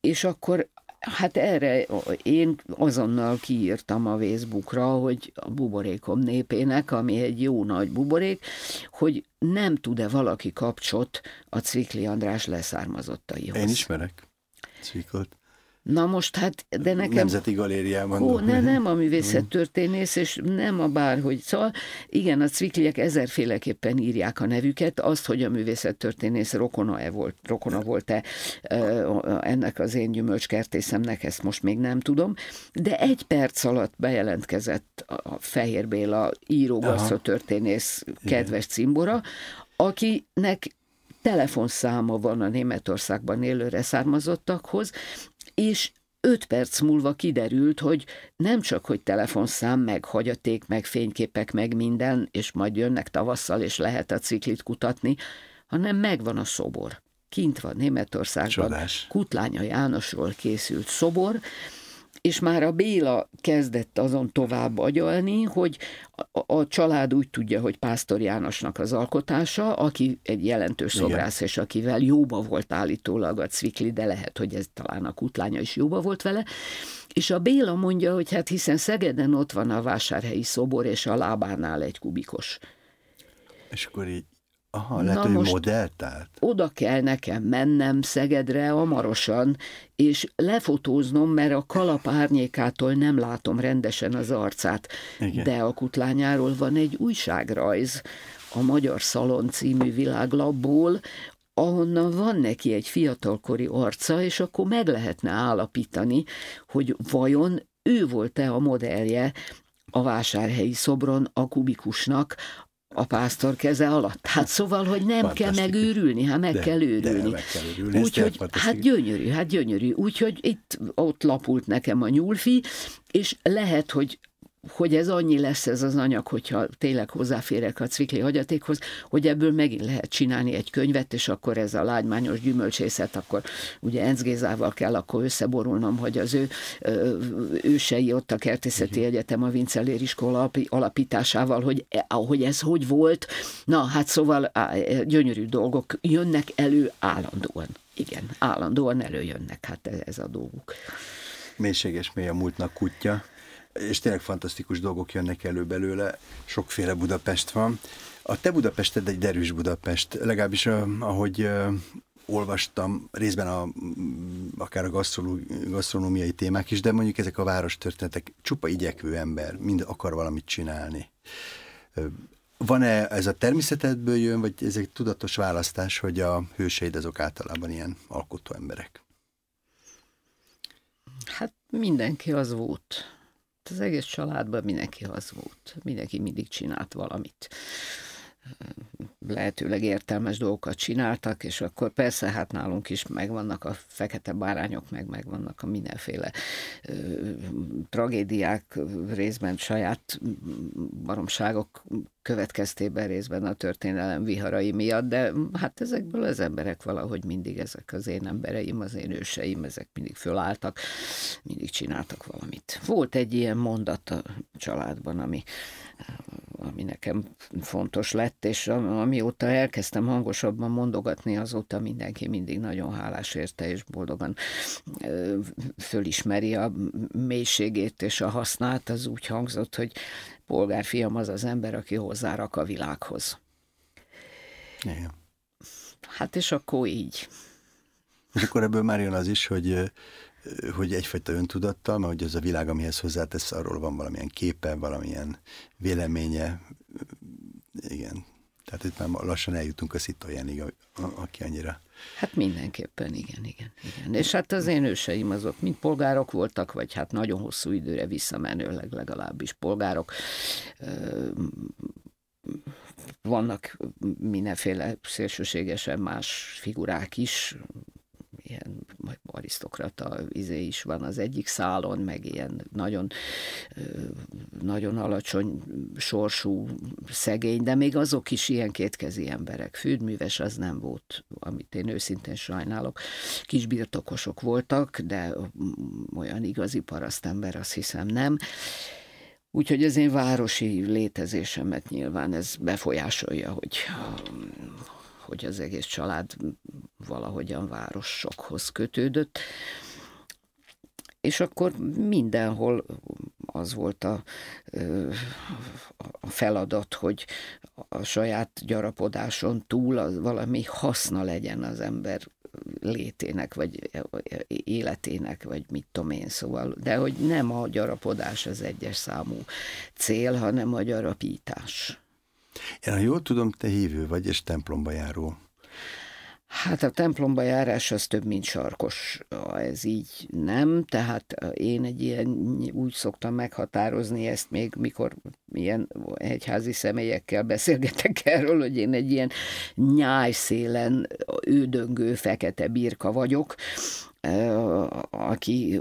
És akkor hát erre én azonnal kiírtam a Facebookra, hogy a buborékom népének, ami egy jó nagy buborék, hogy nem tud-e valaki kapcsot a Czikli András leszármazottaihoz. Én ismerek Cvikot. Na most hát, de nekem... Nemzeti Galériában. Ó, nem a művészettörténész, és nem a bárhogy. Szóval igen, a Czvikliek ezerféleképpen írják a nevüket, azt, hogy a művészettörténész rokona volt-e ennek az én gyümölcskertészemnek, ezt most még nem tudom, de egy perc alatt bejelentkezett a Fehér Béla író-gasztrotörténész kedves cimbora, akinek telefonszáma van a Németországban élőre származottakhoz, és 5 perc múlva kiderült, hogy nem csak, hogy telefonszám, meg hagyaték, meg fényképek, meg minden, és majd jönnek tavasszal, és lehet a Cziklit kutatni, hanem megvan a szobor. Kint van Németországban. Csodás. Kutlánya Jánosról készült szobor, és már a Béla kezdett azon tovább agyalni, hogy a család úgy tudja, hogy Pásztor Jánosnak az alkotása, aki egy jelentős szobrász, és akivel jóba volt állítólag a Czvikli, de lehet, hogy ez talán a Kutlánya is jóba volt vele. És a Béla mondja, hogy hát hiszen Szegeden ott van a vásárhelyi szobor, és a lábánál egy kubikos. És akkor így, lehet, hogy modelltárt. Oda kell nekem mennem Szegedre hamarosan, és lefotóznom, mert a kalap árnyékától nem látom rendesen az arcát. Igen. De a Kutlányáról van egy újságrajz a Magyar Szalon című világlapból, ahonnan van neki egy fiatalkori arca, és akkor meg lehetne állapítani, hogy vajon ő volt-e a modellje a vásárhelyi szobron a kubikusnak, a pásztor keze alatt. Hát szóval, hogy nem kell megőrülni, hát meg kell őrülni. Úgyhogy hát gyönyörű. Úgyhogy ott lapult nekem a nyúlfi, és lehet, hogy ez annyi lesz ez az anyag, hogyha tényleg hozzáférek a Czvikli hagyatékhoz, hogy ebből megint lehet csinálni egy könyvet, és akkor ez a lágymányos gyümölcsészet, akkor ugye Enz Gézával kell akkor összeborulnom, hogy az ő ősei ott a Kertészeti Egyetem a Vincellér iskola alapításával, hogy ez hogy volt. Na, hát szóval gyönyörű dolgok jönnek elő állandóan. Igen, állandóan előjönnek, hát ez a dolguk. Mélységes mély a múltnak kutya. És tényleg fantasztikus dolgok jönnek elő belőle, sokféle Budapest van. A te Budapested egy derűs Budapest, legalábbis ahogy olvastam, részben akár a gasztronómiai témák is, de mondjuk ezek a várostörténetek, csupa igyekvő ember, mind akar valamit csinálni. Van-e ez a természetedből jön, vagy ez egy tudatos választás, hogy a hőseid azok általában ilyen alkotó emberek? Hát mindenki az volt. Az egész családban mindenki az volt. Mindenki mindig csinált valamit. Lehetőleg értelmes dolgokat csináltak, és akkor persze hát nálunk is megvannak a fekete bárányok, megvannak a mindenféle tragédiák, részben saját baromságok következtében, részben a történelem viharai miatt, de hát ezekből az emberek valahogy mindig, ezek az én embereim, az én őseim, ezek mindig fölálltak, mindig csináltak valamit. Volt egy ilyen mondat a családban, ami nekem fontos lett, és amióta elkezdtem hangosabban mondogatni, azóta mindenki mindig nagyon hálás érte, és boldogan fölismeri a mélységét és a hasznát, az úgy hangzott, hogy polgárfiam az az ember, aki hozzárak a világhoz. Igen. Hát és akkor így. És akkor ebből már jön az is, hogy egyfajta öntudattal, mert az a világ, amihez hozzátesz, arról van valamilyen képe, valamilyen véleménye. Igen. Tehát itt már lassan eljutunk a Szitolyánig, aki annyira... Hát mindenképpen, igen. És hát az én őseim azok mind polgárok voltak, vagy hát nagyon hosszú időre visszamenőleg legalábbis polgárok. Vannak mindenféle szélsőségesen más figurák is, ilyen arisztokrata izé is van az egyik szálon, meg ilyen nagyon, nagyon alacsony sorsú szegény, de még azok is ilyen kétkezi emberek. Földműves az nem volt, amit én őszintén sajnálok. Kisbirtokosok voltak, de olyan igazi parasztember azt hiszem nem. Úgyhogy az én városi létezésemet nyilván ez befolyásolja, hogy az egész család valahogyan városokhoz kötődött. És akkor mindenhol az volt a feladat, hogy a saját gyarapodáson túl az valami haszna legyen az ember létének, vagy életének, vagy mit tudom én, szóval. De hogy nem a gyarapodás az egyes számú cél, hanem a gyarapítás. Én, ha jól tudom, te hívő vagy, és templomba járó. Hát a templomba járás az több, mint sarkos. Ez így nem, tehát én egy ilyen, úgy szoktam meghatározni ezt még, mikor ilyen egyházi személyekkel beszélgetek erről, hogy én egy ilyen nyájszélen ődöngő fekete birka vagyok, aki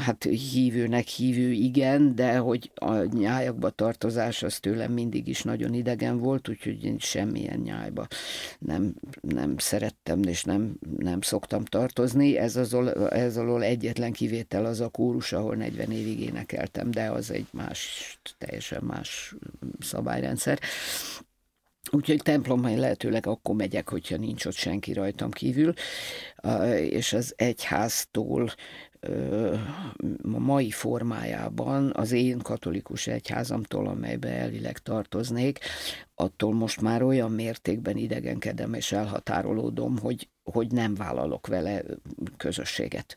hát hívőnek hívő, igen, de hogy a nyájakba tartozás az tőlem mindig is nagyon idegen volt, úgyhogy én semmilyen nyájba nem szerettem, és nem szoktam tartozni. Ez alól egyetlen kivétel az a kórus, ahol 40 évig énekeltem, de az egy más, teljesen más szabályrendszer. Úgyhogy templomban lehetőleg akkor megyek, hogyha nincs ott senki rajtam kívül, és az egyháztól a mai formájában az én katolikus egyházamtól, amelybe elvileg tartoznék, attól most már olyan mértékben idegenkedem és elhatárolódom, hogy nem vállalok vele közösséget.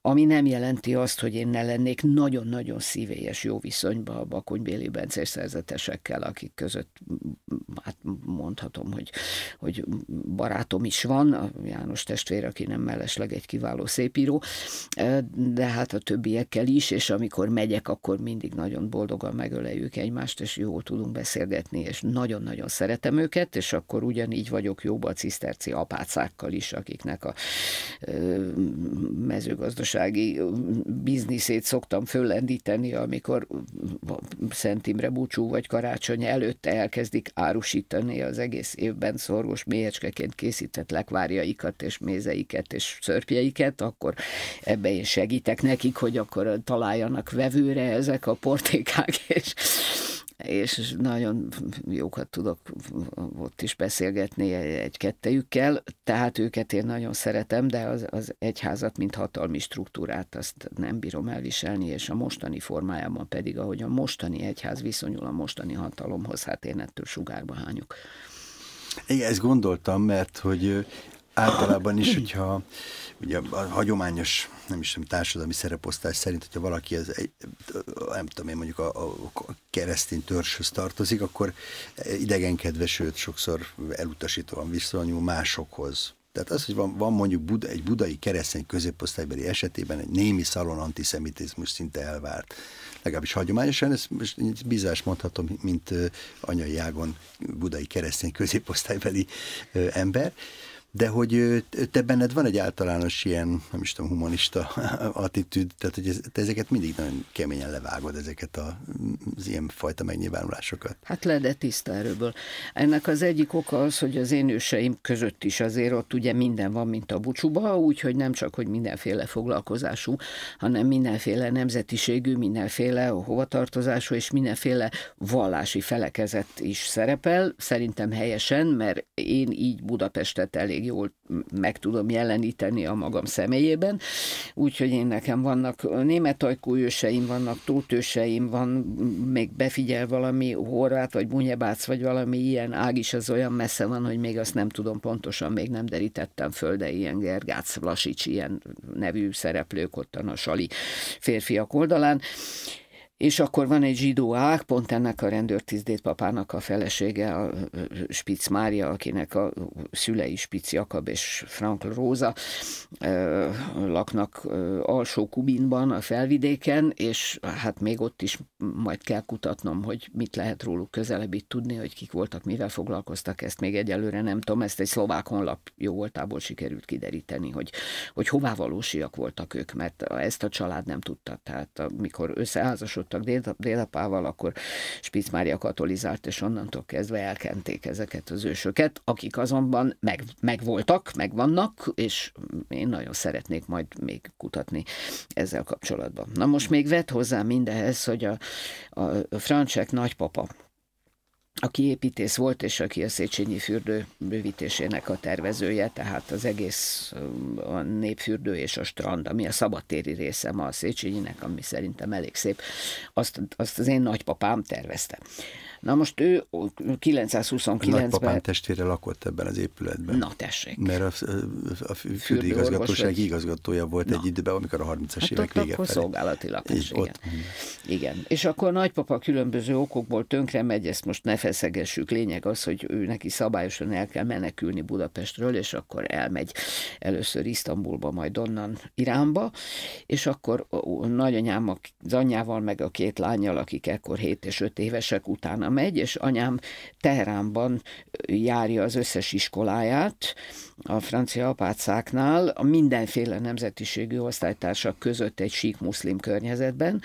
Ami nem jelenti azt, hogy én ne lennék nagyon-nagyon szívélyes jó viszonyban a Bakony-Béli Bencés szerzetesekkel, akik között hát mondhatom, hogy barátom is van, a János testvér, aki nem mellesleg egy kiváló szépíró, de hát a többiekkel is, és amikor megyek, akkor mindig nagyon boldogan megöleljük egymást, és jól tudunk beszélgetni, és nagyon-nagyon szeretem őket, és akkor ugyanígy vagyok jóba a ciszterci apácákkal is, akiknek a mezőgazdasági bizniszét szoktam föllendíteni, amikor Szent Imre búcsú vagy karácsony előtt elkezdik árusítani az egész évben szorgos méhecskeként készített lekvárjaikat, és mézeiket, és szörpjeiket, akkor ebbe én segítek nekik, hogy akkor találjanak vevőre ezek a portékák, és nagyon jókat tudok ott is beszélgetni egy-kettejükkel, tehát őket én nagyon szeretem, de az egyházat, mint hatalmi struktúrát, azt nem bírom elviselni, és a mostani formájában pedig, ahogy a mostani egyház viszonyul a mostani hatalomhoz, hát én ettől sugárba hányok. Igen, ezt gondoltam, mert hogy általában is, hogyha ugye a hagyományos, nem is tudom, társadalmi szereposztás szerint, hogyha valaki az, nem tudom én, mondjuk a keresztény törzshöz tartozik, akkor idegenkedve, sőt, sokszor elutasítóan viszonyul másokhoz. Tehát az, hogy van mondjuk egy budai keresztény középosztálybeli esetében egy némi szalon antiszemitizmus szinte elvárt. Legalábbis hagyományosan, ezt most bizás mondhatom, mint anyai ágon budai keresztény középosztálybeli ember. De hogy te benned van egy általános ilyen, nem is tudom, humanista attitűd, tehát hogy te ezeket mindig nagyon keményen levágod, ezeket az ilyen fajta megnyilvánulásokat. Hát le, de tiszta erőből. Ennek az egyik oka az, hogy az én őseim között is azért ott ugye minden van, mint a bucsúba, úgyhogy nem csak, hogy mindenféle foglalkozású, hanem mindenféle nemzetiségű, mindenféle hovatartozású és mindenféle vallási felekezet is szerepel, szerintem helyesen, mert én így Budapestet elég jól meg tudom jeleníteni a magam személyében, úgyhogy én nekem vannak németajkú őseim, vannak tótőseim, van még befigyel valami horvát, vagy bunyebác, vagy valami ilyen ág is, az olyan messze van, hogy még azt nem tudom pontosan, még nem derítettem föl, de ilyen Gergác Vlasics ilyen nevű szereplők ottan a Sali férfiak oldalán. És akkor van egy zsidó ág, pont ennek a rendőrtisztpapának a felesége, a Spitz Mária, akinek a szülei Spitz Jakab és Frank Róza laknak Alsó Kubinban, a Felvidéken, és hát még ott is majd kell kutatnom, hogy mit lehet róluk közelebb itt tudni, hogy kik voltak, mivel foglalkoztak, ezt még egyelőre nem tudom, ezt egy szlovák honlap jó voltából sikerült kideríteni, hogy hová valósiak voltak ők, mert ezt a család nem tudta, tehát amikor összeházasodtak dédapával, akkor Spitz Mária katolizált, és onnantól kezdve elkenték ezeket az ősöket, akik azonban megvoltak, megvannak, és én nagyon szeretnék majd még kutatni ezzel kapcsolatban. Na most még vett hozzá mindehez, hogy a Francsek nagypapa, aki építész volt, és aki a Széchenyi fürdő bővítésének a tervezője, tehát az egész a Népfürdő és a strand, ami a szabadtéri része ma a Széchenyinek, ami szerintem elég szép, azt az én nagypapám tervezte. Na most ő 929-ben... Nagypapám testvére lakott ebben az épületben. Na tessék. Mert a fürdőigazgatóság igazgatója volt egy időben, amikor a 30-as évek vége felé. Szolgálati lakás, igen. Igen. És akkor nagypapa különböző okokból tönkre megy, ezt most ne feszegessük, lényeg az, hogy ő neki szabályosan el kell menekülni Budapestről, és akkor elmegy először Isztambulba, majd onnan Iránba, és akkor nagyanyám az anyjával, meg a két lányjal, akik ekkor 7 és 5 évesek, utána megy, és anyám Teheránban járja az összes iskoláját, a francia apácáknál, a mindenféle nemzetiségű osztálytársak között egy sík muszlim környezetben,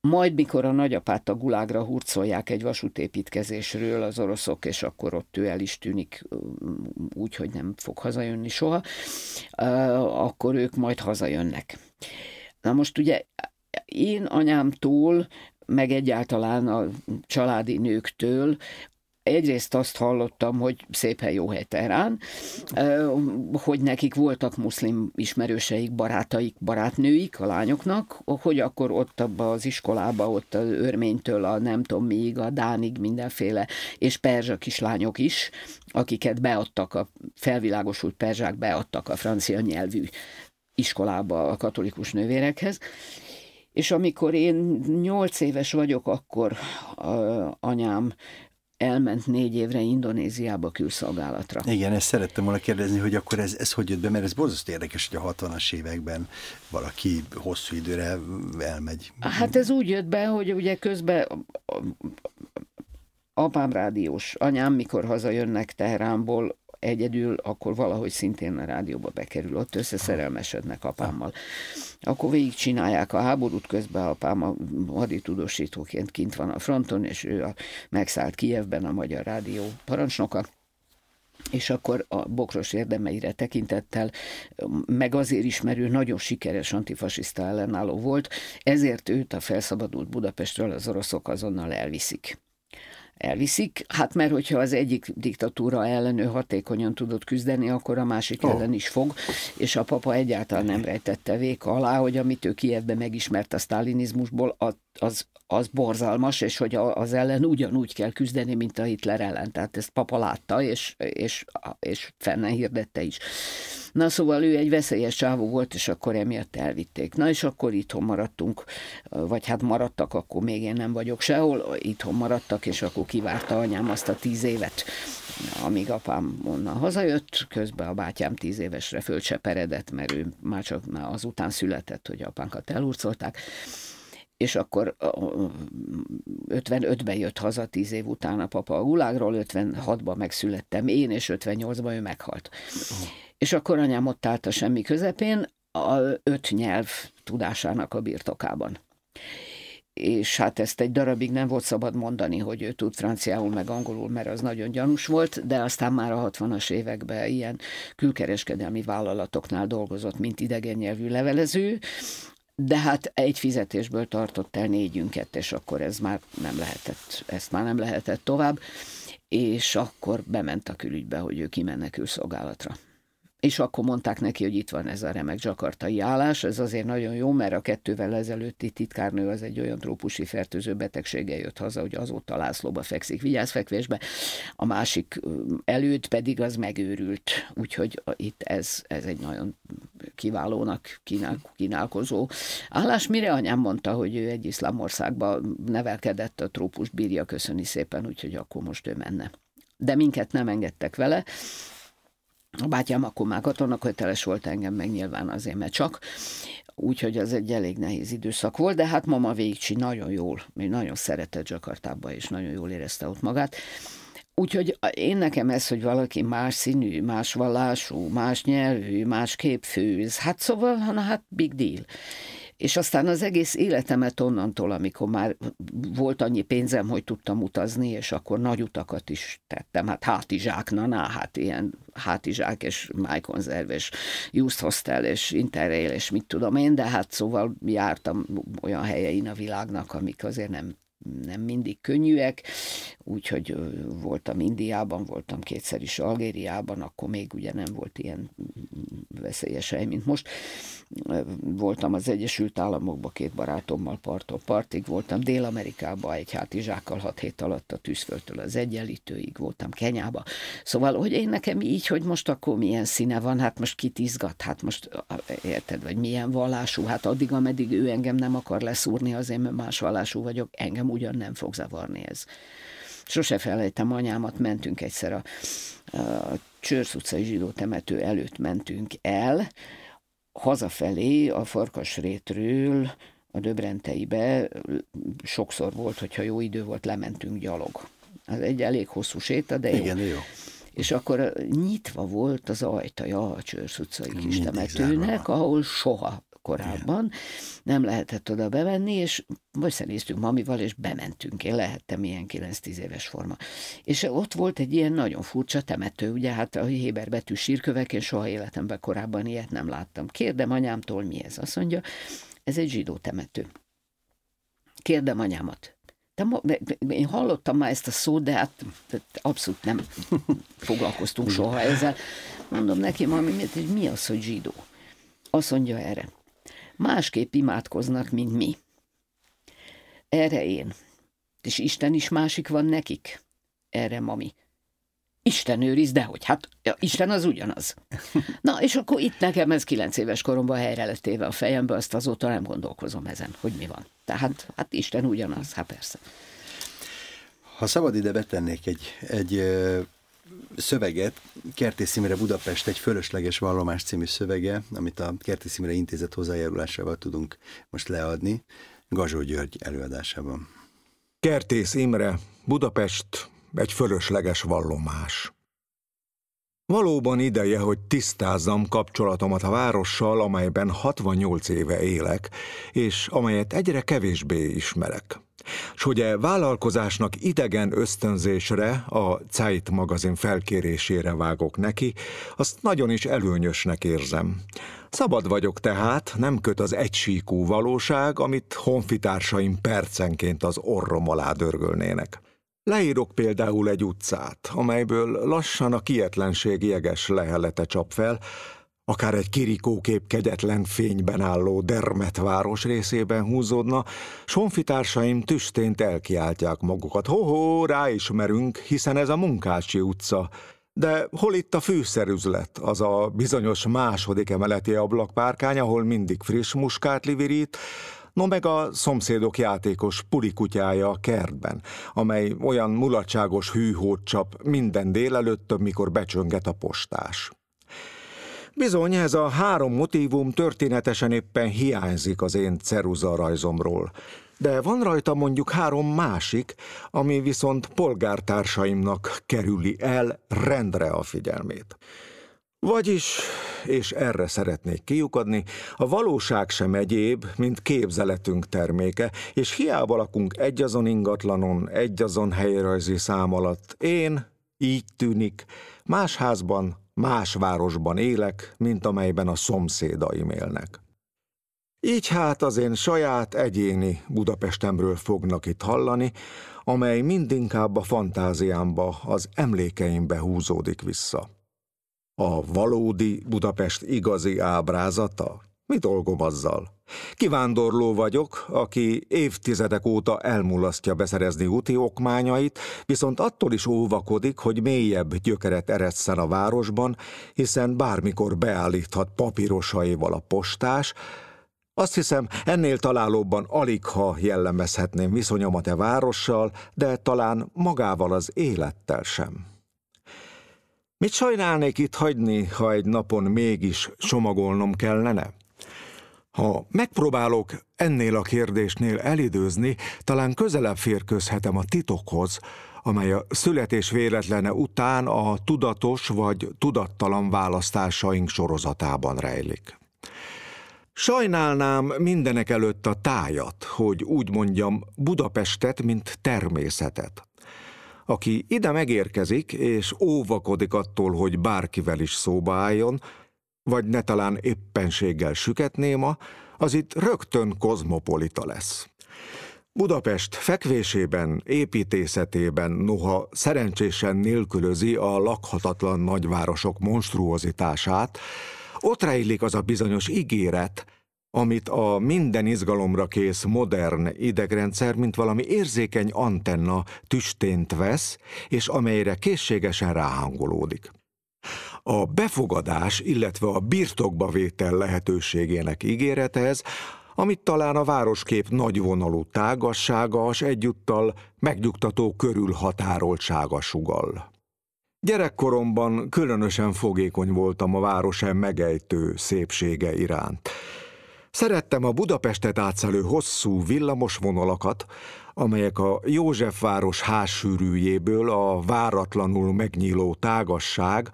majd mikor a nagyapát a gulágra hurcolják egy vasútépítkezésről az oroszok, és akkor ott ő el is tűnik úgy, hogy nem fog hazajönni soha, akkor ők majd hazajönnek. Na most ugye én anyámtól, meg egyáltalán a családi nőktől egyrészt azt hallottam, hogy szép hely, jó hely Teherán, hogy nekik voltak muszlim ismerőseik, barátaik, barátnőik a lányoknak, hogy akkor ott abba az iskolába, ott az örménytől a nem tudom miig, a dánig mindenféle, és perzsa kislányok is, akiket beadtak, a felvilágosult perzsák beadtak a francia nyelvű iskolába a katolikus nővérekhez. És amikor én 8 éves vagyok, akkor anyám elment 4 évre Indonéziába külszolgálatra. Igen, ezt szerettem volna kérdezni, hogy akkor ez hogy jött be, mert ez borzasztó érdekes, hogy a 60-as években valaki hosszú időre elmegy. Hát ez úgy jött be, hogy ugye közben apám rádiós, anyám mikor hazajönnek Teheránból egyedül, akkor valahogy szintén a rádióba bekerül, ott összeszerelmesednek apámmal. Akkor végigcsinálják a háborút, közben apám a haditudósítóként kint van a fronton, és ő a megszállt Kijevben a Magyar Rádió parancsnoka, és akkor a bokros érdemeire tekintettel, meg azért is, mert ő nagyon sikeres antifasiszta ellenálló volt, ezért őt a felszabadult Budapestről az oroszok azonnal elviszik. Elviszik, hát mert hogyha az egyik diktatúra ellen ő hatékonyan tudott küzdeni, akkor a másik ellen is fog, és a papa egyáltalán nem rejtette véka alá, hogy amit ő Kijevben megismert a sztálinizmusból, az borzalmas, és hogy az ellen ugyanúgy kell küzdeni, mint a Hitler ellen. Tehát ezt papa látta, és fenn hirdette is. Na szóval ő egy veszélyes csávó volt, és akkor emiatt elvitték. Na és akkor itthon maradtunk, vagy hát maradtak, akkor még én nem vagyok sehol, itthon maradtak, és akkor kivárta anyám azt a 10 évet, amíg apám onnan hazajött, közben a bátyám 10 évesre földseperedett, mert ő már csak azután született, hogy apánkat elhurcolták. És akkor 55-ben jött haza 10 év után a papa a gulágról, 56-ban megszülettem én, és 58-ban ő meghalt. És akkor anyám ott állt a semmi közepén, a 5 nyelv tudásának a birtokában. És hát ezt egy darabig nem volt szabad mondani, hogy ő tud franciául meg angolul, mert az nagyon gyanús volt, de aztán már a 60-as években ilyen külkereskedelmi vállalatoknál dolgozott, mint idegen nyelvű levelező, de hát egy fizetésből tartott el 4-ünket, és akkor ez már nem lehetett, ezt már nem lehetett tovább, és akkor bement a külügybe, hogy ő kimenne külszolgálatra. És akkor mondták neki, hogy itt van ez a remek dzsakartai állás, ez azért nagyon jó, mert a 2-vel ezelőtti titkárnő az egy olyan trópusi fertőző betegséggel jött haza, hogy azóta Lászlóba fekszik vigyázfekvésbe, a másik előtt pedig az megőrült, úgyhogy itt ez egy nagyon kiválónak kínálkozó állás, mire anyám mondta, hogy ő egy iszlám országban nevelkedett, a trópust bírja, köszöni szépen, úgyhogy akkor most ő menne. De minket nem engedtek vele. A bátyám akkor már katonaköteles volt, engem meg nyilván azért, mert csak. Úgyhogy az egy elég nehéz időszak volt, de hát mama végigcsinálta nagyon jól, még nagyon szeretett Zsakartába, és nagyon jól érezte ott magát. Úgyhogy én nekem ez, hogy valaki más színű, más vallású, más nyelvű, más képfőz, hát szóval, hát big deal. És aztán az egész életemet onnantól, amikor már volt annyi pénzem, hogy tudtam utazni, és akkor nagy utakat is tettem, hát hátizsák, hát ilyen hátizsák, és májkonzerv, és Youth Hostel, és Interrail, és mit tudom én, de hát szóval jártam olyan helyein a világnak, amik azért nem mindig könnyűek, úgyhogy voltam Indiában, voltam kétszer is Algériában, akkor még ugye nem volt ilyen veszélyes hely, mint most. Voltam az Egyesült Államokban két barátommal parttól partig, voltam Dél-Amerikában egy hátizsákkal 6 hét alatt a tűzföldtől az egyenlítőig, voltam Kenyában. Szóval, hogy én nekem így, hogy most akkor milyen színe van, hát most kit izgat, hát most érted, vagy milyen vallású, hát addig, ameddig ő engem nem akar leszúrni, azért mert más vallású vagyok, engem ugyan nem fog zavarni ez. Sose felejtem anyámat, mentünk egyszer a Csörsz utcai zsidó temető előtt mentünk el, hazafelé a Farkasrétről a Döbrenteibe sokszor volt, hogyha jó idő volt, lementünk gyalog. Ez egy elég hosszú séta, de igen, jó. És akkor nyitva volt az ajtaja a Csörsz utcai kis temetőnek, ahol soha korábban nem lehetett oda bemenni, és összenéztünk mamival, és bementünk. Én lehettem ilyen 9-10 éves forma. És ott volt egy ilyen nagyon furcsa temető, ugye hát a héber betű sírkövek, én soha életemben korábban ilyet nem láttam. Kérdem anyámtól, mi ez? Azt mondja, ez egy zsidó temető. Kérdem anyámat. Én hallottam már ezt a szót, de hát abszolút nem foglalkoztunk soha ezzel. Mondom neki, mami, hogy mi az, hogy zsidó? Azt mondja erre. Másképp imádkoznak, mint mi. Erre én. És Isten is másik van nekik? Erre mami. Isten őriz, dehogy. Hát ja, Isten az ugyanaz. Na, és akkor itt nekem ez 9 éves koromban helyre lett téve a fejembe, azt azóta nem gondolkozom ezen, hogy mi van. Tehát, hát Isten ugyanaz, hát persze. Ha szabad, ide betennék egy szöveget, Kertész Imre Budapest, egy fölösleges vallomás című szövege, amit a Kertész Imre Intézet hozzájárulásával tudunk most leadni, Gazsó György előadásában. Kertész Imre, Budapest, egy fölösleges vallomás. Valóban ideje, hogy tisztázzam kapcsolatomat a várossal, amelyben 68 éve élek, és amelyet egyre kevésbé ismerek. S hogy a vállalkozásnak idegen ösztönzésre, a Zeit magazin felkérésére vágok neki, azt nagyon is előnyösnek érzem. Szabad vagyok tehát, nem köt az egysíkú valóság, amit honfitársaim percenként az orrom alá dörgölnének. Leírok például egy utcát, amelyből lassan a kietlenség jeges lehelete csap fel, akár egy kirikókép kegyetlen fényben álló dermet város részében húzódna, s honfitársaim tüstént elkiáltják magukat. Ho-ho, ráismerünk, hiszen ez a Munkácsi utca. De hol itt a fűszerüzlet, az a bizonyos második emeleti ablakpárkány, ahol mindig friss muskátli virít, no meg a szomszédok játékos pulikutyája a kertben, amely olyan mulatságos hűhót csap minden délelőtt, mikor becsönget a postás. Bizony, ez a 3 motívum történetesen éppen hiányzik az én ceruza rajzomról, de van rajta mondjuk 3 másik, ami viszont polgártársaimnak kerüli el rendre a figyelmét. Vagyis, és erre szeretnék kiukadni, a valóság sem egyéb, mint képzeletünk terméke, és hiába lakunk egyazon ingatlanon, egyazon helyrajzi szám alatt, én, így tűnik, más házban, más városban élek, mint amelyben a szomszédaim élnek. Így hát az én saját egyéni Budapestemről fognak itt hallani, amely mindinkább a fantáziámba, az emlékeimbe húzódik vissza. A valódi Budapest igazi ábrázata Mi dolgom azzal? Kivándorló vagyok, aki évtizedek óta elmulasztja beszerezni úti okmányait, viszont attól is óvakodik, hogy mélyebb gyökeret eresszen a városban, hiszen bármikor beállíthat papírosaival a postás. Azt hiszem, ennél találóbban aligha jellemezhetném viszonyomat a várossal, de talán magával az élettel sem. Mit sajnálnék itt hagyni, ha egy napon mégis csomagolnom kellene? Ha megpróbálok ennél a kérdésnél elidőzni, talán közelebb férkőzhetem a titokhoz, amely a születés véletlene után a tudatos vagy tudattalan választásaink sorozatában rejlik. Sajnálnám mindenek előtt a tájat, hogy úgy mondjam, Budapestet, mint természetet. Aki ide megérkezik és óvakodik attól, hogy bárkivel is szóba álljon, vagy ne talán éppenséggel süketnéma, az itt rögtön kozmopolita lesz. Budapest fekvésében, építészetében noha szerencsésen nélkülözi a lakhatatlan nagyvárosok monstruozitását, ott rejlik az a bizonyos ígéret, amit a minden izgalomra kész modern idegrendszer, mint valami érzékeny antenna tüstént vesz, és amelyre készségesen ráhangolódik. A befogadás, illetve a birtokba vétel lehetőségének ígérethez, amit talán a városkép nagyvonalú tágassága, s egyúttal megnyugtató körülhatároltsága sugall. Gyerekkoromban különösen fogékony voltam a város megejtő szépsége iránt. Szerettem a Budapestet átszelő hosszú villamos vonalakat, amelyek a Józsefváros házsűrűjéből a váratlanul megnyíló tágasság,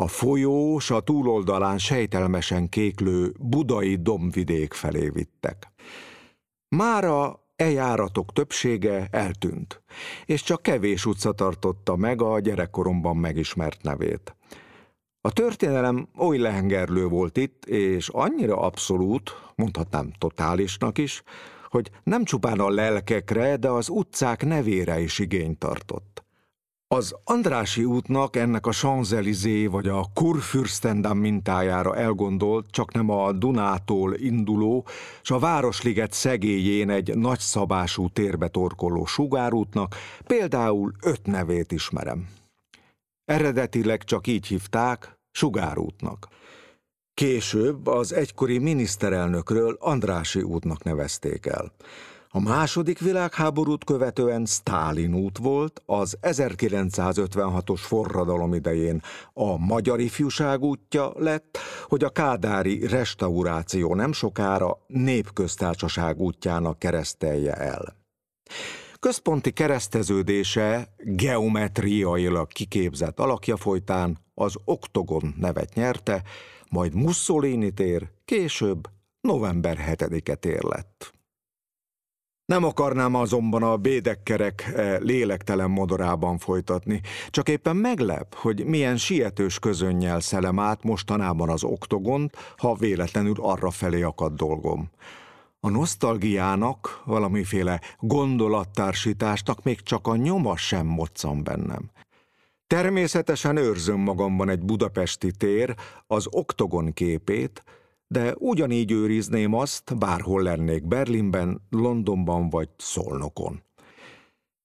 a folyó s a túloldalán sejtelmesen kéklő budai dombvidék felé vittek. Mára e járatok többsége eltűnt, és csak kevés utca tartotta meg a gyerekkoromban megismert nevét. A történelem oly lehengerlő volt itt, és annyira abszolút, mondhatnám totálisnak is, hogy nem csupán a lelkekre, de az utcák nevére is igény tartott. Az Andrássy útnak, ennek a Champs-Élysées vagy a Kurfürstendamm mintájára elgondolt, csak nem a Dunától induló, és a Városliget szegélyén egy nagyszabású térbe torkoló sugárútnak például 5 nevét ismerem. Eredetileg csak így hívták, Sugárútnak. Később az egykori miniszterelnökről Andrássy útnak nevezték el. A második világháborút követően Sztálin út volt, az 1956-os forradalom idején a Magyar Ifjúság útja lett, hogy a kádári restauráció nem sokára Népköztársaság útjának keresztelje el. Központi kereszteződése geometriailag kiképzett alakja folytán az Oktogon nevet nyerte, majd Mussolini tér, később november 7-e tér lett. Nem akarnám azonban a bédekkerek lélektelen modorában folytatni, csak éppen meglep, hogy milyen sietős közönnyel szelem át mostanában az Oktogont, ha véletlenül arrafelé akad dolgom. A nosztalgiának, valamiféle gondolattársításnak még csak a nyoma sem moccan bennem. Természetesen őrzöm magamban egy budapesti tér, az Oktogon képét, de ugyanígy őrizném azt, bárhol lennék Berlinben, Londonban vagy Szolnokon.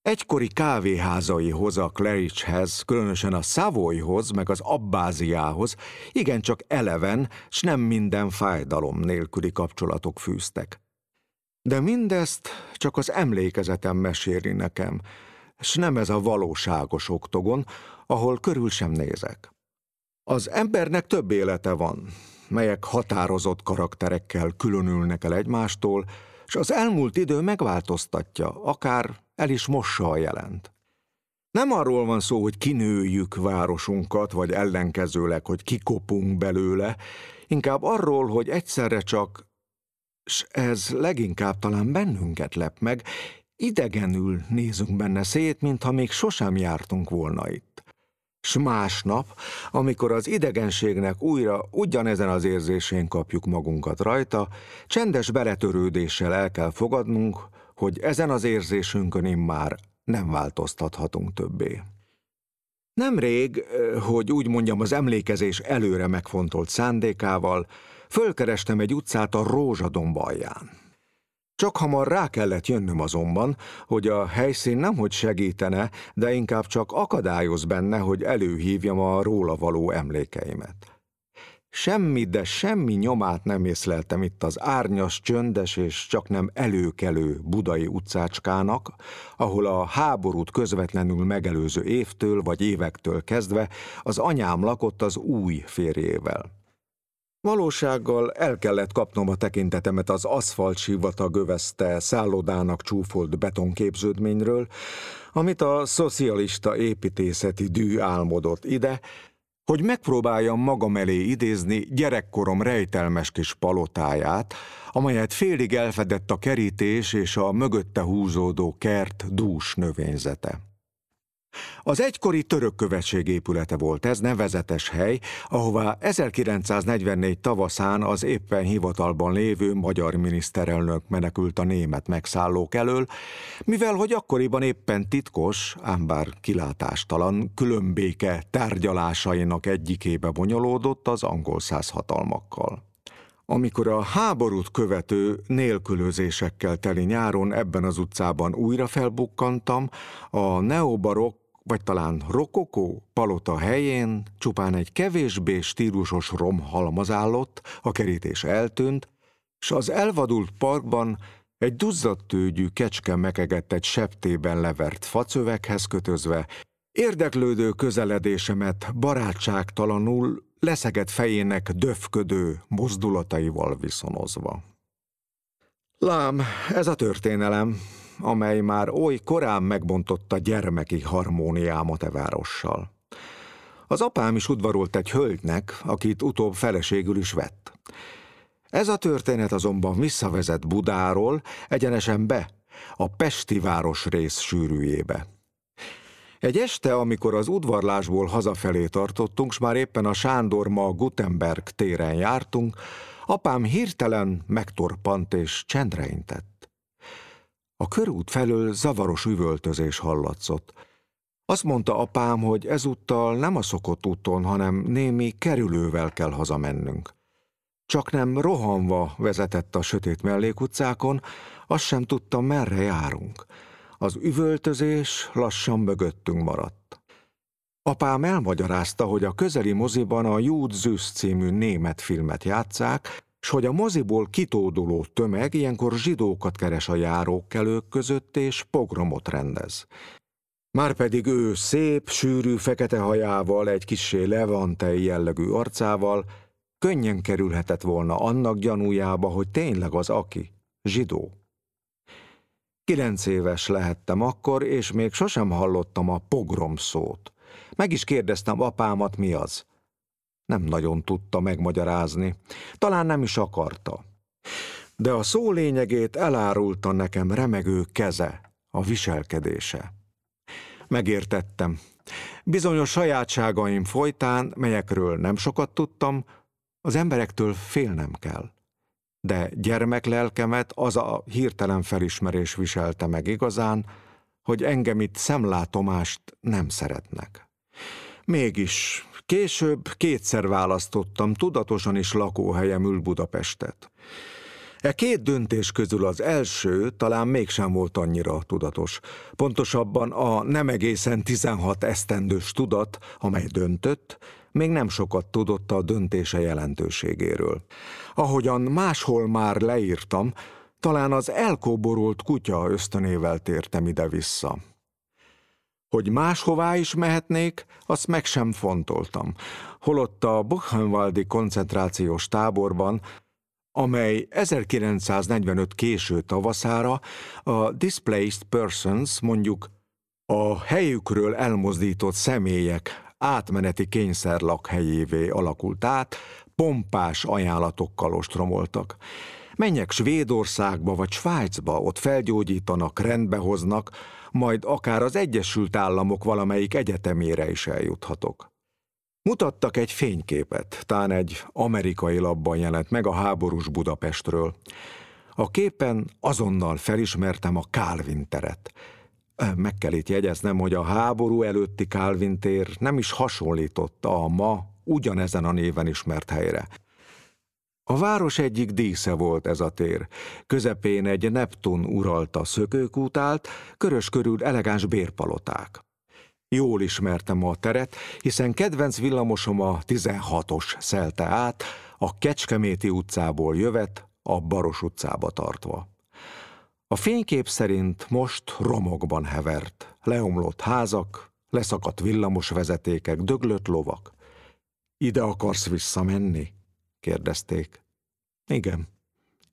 Egykori kávéházaihoz, a Claridgehez, különösen a Savoyhoz, meg az Abbáziához igencsak eleven, s nem minden fájdalom nélküli kapcsolatok fűztek. De mindezt csak az emlékezetem meséli nekem, s nem ez a valóságos Oktogon, ahol körül sem nézek. Az embernek több élete van, melyek határozott karakterekkel különülnek el egymástól, s az elmúlt idő megváltoztatja, akár el is mossa a jelent. Nem arról van szó, hogy kinőjük városunkat, vagy ellenkezőleg, hogy kikopunk belőle, inkább arról, hogy egyszerre csak, s ez leginkább talán bennünket lep meg, idegenül nézünk benne szét, mintha még sosem jártunk volna itt. S másnap, amikor az idegenségnek újra ugyanezen az érzésén kapjuk magunkat rajta, csendes beletörődéssel el kell fogadnunk, hogy ezen az érzésünkön immár nem változtathatunk többé. Nemrég, hogy úgy mondjam, az emlékezés előre megfontolt szándékával, fölkerestem egy utcát a Rózsadomb alján. Csak hamar rá kellett jönnöm azonban, hogy a helyszín nemhogy segítene, de inkább csak akadályoz benne, hogy előhívjam a róla való emlékeimet. Semmi, de semmi nyomát nem észleltem itt az árnyas, csöndes és csaknem előkelő budai utcácskának, ahol a háborút közvetlenül megelőző évtől vagy évektől kezdve az anyám lakott az új férjével. Valósággal el kellett kapnom a tekintetemet az aszfaltsivatag övezte szállodának csúfolt betonképződményről, amit a szocialista építészeti dű álmodott ide, hogy megpróbáljam magam elé idézni gyerekkorom rejtelmes kis palotáját, amelyet félig elfedett a kerítés és a mögötte húzódó kert dús növényzete. Az egykori török követség épülete volt ez, nevezetes hely, ahová 1944 tavaszán az éppen hivatalban lévő magyar miniszterelnök menekült a német megszállók elől, mivel hogy akkoriban éppen titkos, ám bár kilátástalan, különbéke tárgyalásainak egyikébe bonyolódott az angol száz hatalmakkal. Amikor a háborút követő nélkülözésekkel teli nyáron ebben az utcában újra felbukkantam, a neobarokk, vagy talán rokokó palota helyén csupán egy kevésbé stílusos romhalmaz állott, a kerítés eltűnt, s az elvadult parkban egy duzzadtőgyű kecske mekegett egy septében levert facövekhez kötözve, érdeklődő közeledésemet barátságtalanul, leszegett fejének döfködő mozdulataival viszonozva. Lám, ez a történelem, amely már oly korán megbontotta gyermeki harmóniámat e várossal. Az apám is udvarolt egy hölgynek, akit utóbb feleségül is vett. Ez a történet azonban visszavezet Budáról egyenesen be, a pesti városrész sűrűjébe. Egy este, amikor az udvarlásból hazafelé tartottunk, s már éppen a Sándorma-Gutenberg téren jártunk, apám hirtelen megtorpant és csendre intett. A körút felől zavaros üvöltözés hallatszott. Azt mondta apám, hogy ezúttal nem a szokott úton, hanem némi kerülővel kell hazamennünk. Csaknem rohanva vezetett a sötét mellékutcákon, azt sem tudta, merre járunk. Az üvöltözés lassan mögöttünk maradt. Apám elmagyarázta, hogy a közeli moziban a Jud Züss című német filmet játsszák, s hogy a moziból kitóduló tömeg ilyenkor zsidókat keres a járókelők között és pogromot rendez. Márpedig ő szép, sűrű, fekete hajával, egy kissé levantei jellegű arcával könnyen kerülhetett volna annak gyanújába, hogy tényleg az aki, zsidó. 9 éves lehettem akkor, és még sosem hallottam a pogrom szót. Meg is kérdeztem apámat, mi az. Nem nagyon tudta megmagyarázni, talán nem is akarta. De a szó lényegét elárulta nekem remegő keze, a viselkedése. Megértettem. Bizonyos sajátságaim folytán, melyekről nem sokat tudtam, az emberektől félnem kell. De gyermeklelkemet az a hirtelen felismerés viselte meg igazán, hogy engem itt szemlátomást nem szeretnek. Mégis később 2-szer választottam tudatosan is lakóhelyemül Budapestet. E 2 döntés közül az első talán mégsem volt annyira tudatos. Pontosabban a nem egészen 16 esztendős tudat, amely döntött, még nem sokat tudott a döntése jelentőségéről. Ahogyan máshol már leírtam, talán az elkóborolt kutya ösztönével tértem ide-vissza. Hogy máshová is mehetnék, azt meg sem fontoltam, holott a buchenwaldi koncentrációs táborban, amely 1945 késő tavaszára a displaced persons, mondjuk a helyükről elmozdított személyek átmeneti kényszerlakhelyévé alakult át, pompás ajánlatokkal ostromoltak. Menjek Svédországba vagy Svájcba, ott felgyógyítanak, rendbehoznak, majd akár az Egyesült Államok valamelyik egyetemére is eljuthatok. Mutattak egy fényképet, tán egy amerikai lapban jelent meg a háborús Budapestről. A képen azonnal felismertem a Kálvin teret. Meg kell itt jegyeznem, hogy a háború előtti Kálvin tér nem is hasonlította a ma ugyanezen a néven ismert helyre. A város egyik dísze volt ez a tér. Közepén egy Neptun uralta szökőkút állt, körös körül elegáns bérpaloták. Jól ismertem a teret, hiszen kedvenc villamosom a 16-os szelte át, a Kecskeméti utcából jövet, a Baros utcába tartva. A fénykép szerint most romokban hevert, leomlott házak, leszakadt villamosvezetékek, döglött lovak. Ide akarsz visszamenni? kérdezték. Igen,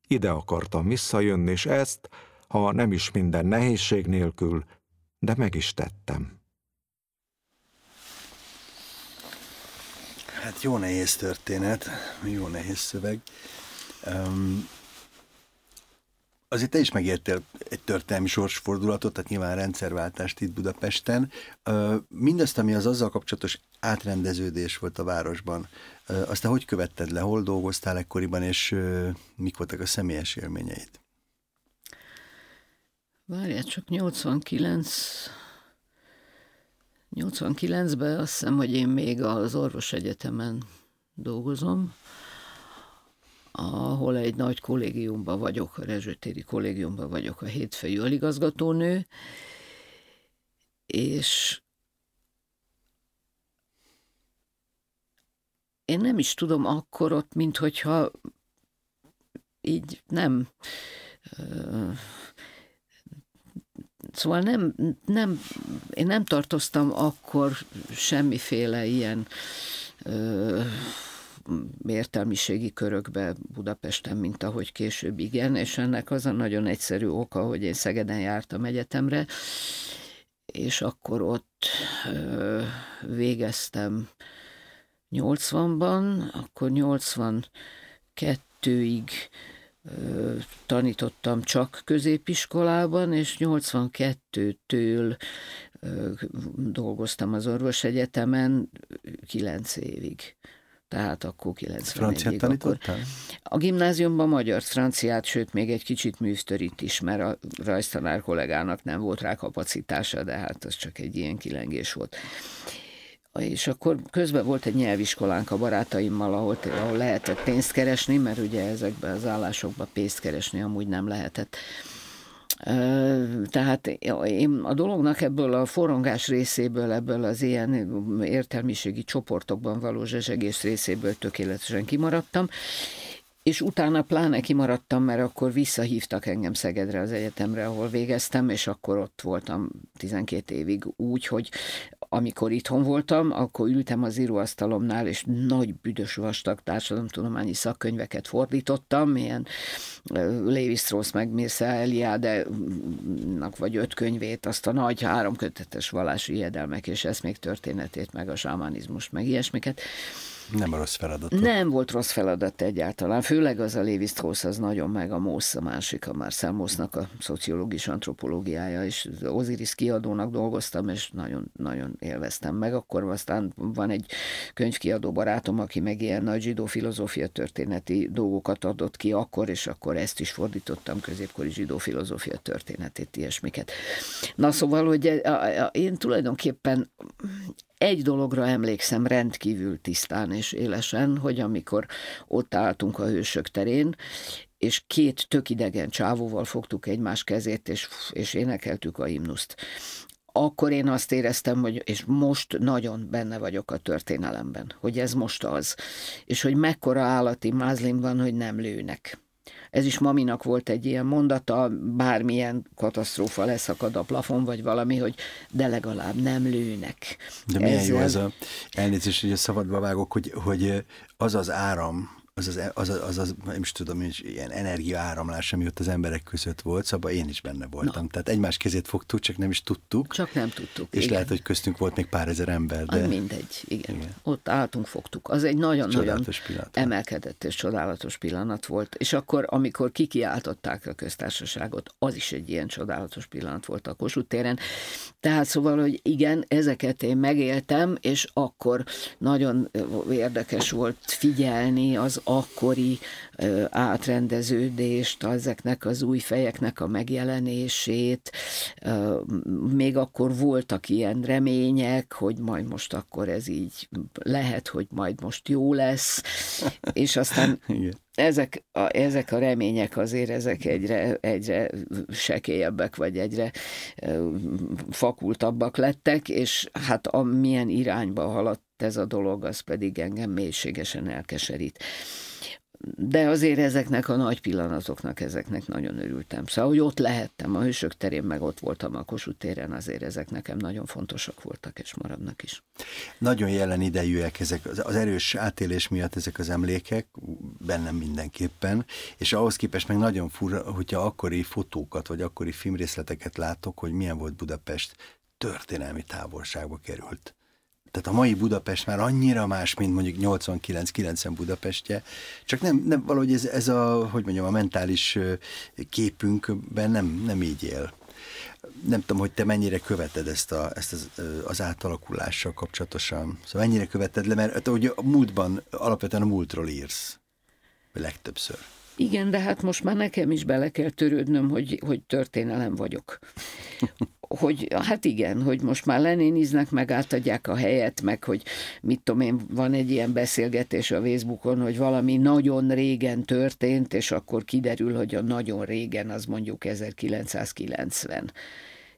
ide akartam visszajönni, és ezt, ha nem is minden nehézség nélkül, de meg is tettem. Hát jó nehéz történet, jó nehéz szöveg. Azért te is megértél egy történelmi sorsfordulatot, tehát nyilván rendszerváltást itt Budapesten. Mindazt, ami az azzal kapcsolatos átrendeződés volt a városban, aztán hogy követted le, hol dolgoztál ekkoriban, és mik voltak a személyes élményeid? Várjál, csak 89-ben azt hiszem, hogy én még az orvosegyetemen dolgozom, ahol egy nagy kollégiumban vagyok, a Rezső-téri kollégiumban vagyok a hétfői aligazgatónő, és én nem is tudom, akkor ott, minthogyha így nem... Szóval én nem tartoztam akkor semmiféle ilyen értelmiségi körökbe Budapesten, mint ahogy később igen, és ennek az a nagyon egyszerű oka, hogy én Szegeden jártam egyetemre, és akkor ott végeztem 80-ban, akkor 82-ig tanítottam csak középiskolában, és 82-től dolgoztam az orvosegyetemen 9 évig. Tehát akkor 94-ig. Franciát tanítottál? A gimnáziumban magyar franciát, sőt még egy kicsit művtörít is, mert a rajztanár kollégának nem volt rá kapacitása, de hát az csak egy ilyen kilengés volt. És akkor közben volt egy nyelviskolánk a barátaimmal, ahol lehetett pénzt keresni, mert ugye ezekben az állásokban pénzt keresni amúgy nem lehetett. Tehát én a dolognak ebből a forrongás részéből, ebből az ilyen értelmiségi csoportokban való zsezsegés részéből tökéletesen kimaradtam, és utána pláne kimaradtam, mert akkor visszahívtak engem Szegedre az egyetemre, ahol végeztem, és akkor ott voltam 12 évig úgy, hogy amikor itthon voltam, akkor ültem az íróasztalomnál, és nagy büdös vastag társadalomtudományi szakkönyveket fordítottam, ilyen Lévi-Strauss meg Mircea Eliade-nak vagy 5 könyvét, azt a nagy 3 kötetes vallási hiedelmek, és ezt még történetét, meg a sámánizmust, meg ilyesmiket. Nem a rossz feladat. Nem volt rossz feladat egyáltalán, főleg az a Lévi-Strauss, az nagyon meg a Mósz, a másik, a Marcel Mósznak a szociológus antropológiája, és Osiris kiadónak dolgoztam, és nagyon-nagyon élveztem meg. Akkor aztán van egy könyvkiadó barátom, aki meg ilyen nagy zsidó filozófia történeti dolgokat adott ki akkor, és akkor ezt is fordítottam, középkori zsidó filozófia történetét, ilyesmiket. Na szóval, hogy én tulajdonképpen egy dologra emlékszem rendkívül tisztán és élesen, hogy amikor ott álltunk a Hősök terén, és 2 tök idegen csávóval fogtuk egymás kezét, és énekeltük a himnuszt. Akkor én azt éreztem, hogy és most nagyon benne vagyok a történelemben, hogy ez most az, és hogy mekkora állati mázlim van, hogy nem lőnek. Ez is maminak volt egy ilyen mondata, bármilyen katasztrófa leszakad a plafon, vagy valami, hogy de legalább nem lőnek. De milyen ez jó ez a elnézés, hogy a szabadba vágok, hogy az az áram, nem is tudom, ilyen energiaáramlás, ami ott az emberek között volt, szóval én is benne voltam. No. Tehát egymás kezét fogtuk, csak nem is tudtuk. Csak nem tudtuk. És igen. Lehet, hogy köztünk volt még pár ezer ember. De... Mindegy, igen. Ott álltunk, fogtuk. Az egy nagyon-nagyon emelkedett és csodálatos pillanat volt. És akkor, amikor kikiáltották a köztársaságot, az is egy ilyen csodálatos pillanat volt a Kossuth téren. Tehát szóval, hogy igen, ezeket én megéltem, és akkor nagyon érdekes volt figyelni az akkori átrendeződést, ezeknek az új fejeknek a megjelenését. Még akkor voltak ilyen remények, hogy majd most akkor ez így lehet, hogy majd most jó lesz, és aztán ezek a remények azért egyre sekélyebbek, vagy egyre fakultabbak lettek, és hát amilyen irányba haladt ez a dolog, az pedig engem mélységesen elkeserít. De azért ezeknek a nagy pillanatoknak, ezeknek nagyon örültem. Szóval, hogy ott lehettem a Hősök terén, meg ott voltam a Kossuth téren, azért ezek nekem nagyon fontosak voltak, és maradnak is. Nagyon jelen idejűek ezek, az erős átélés miatt ezek az emlékek, bennem mindenképpen, és ahhoz képest meg nagyon furra, hogyha akkori fotókat, vagy akkori filmrészleteket látok, hogy milyen volt Budapest, történelmi távolságba került. Tehát a mai Budapest már annyira más, mint mondjuk 89-90 Budapestje, csak nem valahogy ez a, hogy mondjam, a mentális képünkben nem így él. Nem tudom, hogy te mennyire követed ezt az átalakulással kapcsolatosan. Szóval mennyire követed le, mert ugye a múltban, alapvetően a múltról írsz legtöbbször. Igen, de hát most már nekem is bele kell törődnöm, hogy történelem vagyok. Hogy, hát igen, hogy most már lenéniznek, meg átadják a helyet, meg hogy mit tudom én, van egy ilyen beszélgetés a Facebookon, hogy valami nagyon régen történt, és akkor kiderül, hogy a nagyon régen az mondjuk 1990.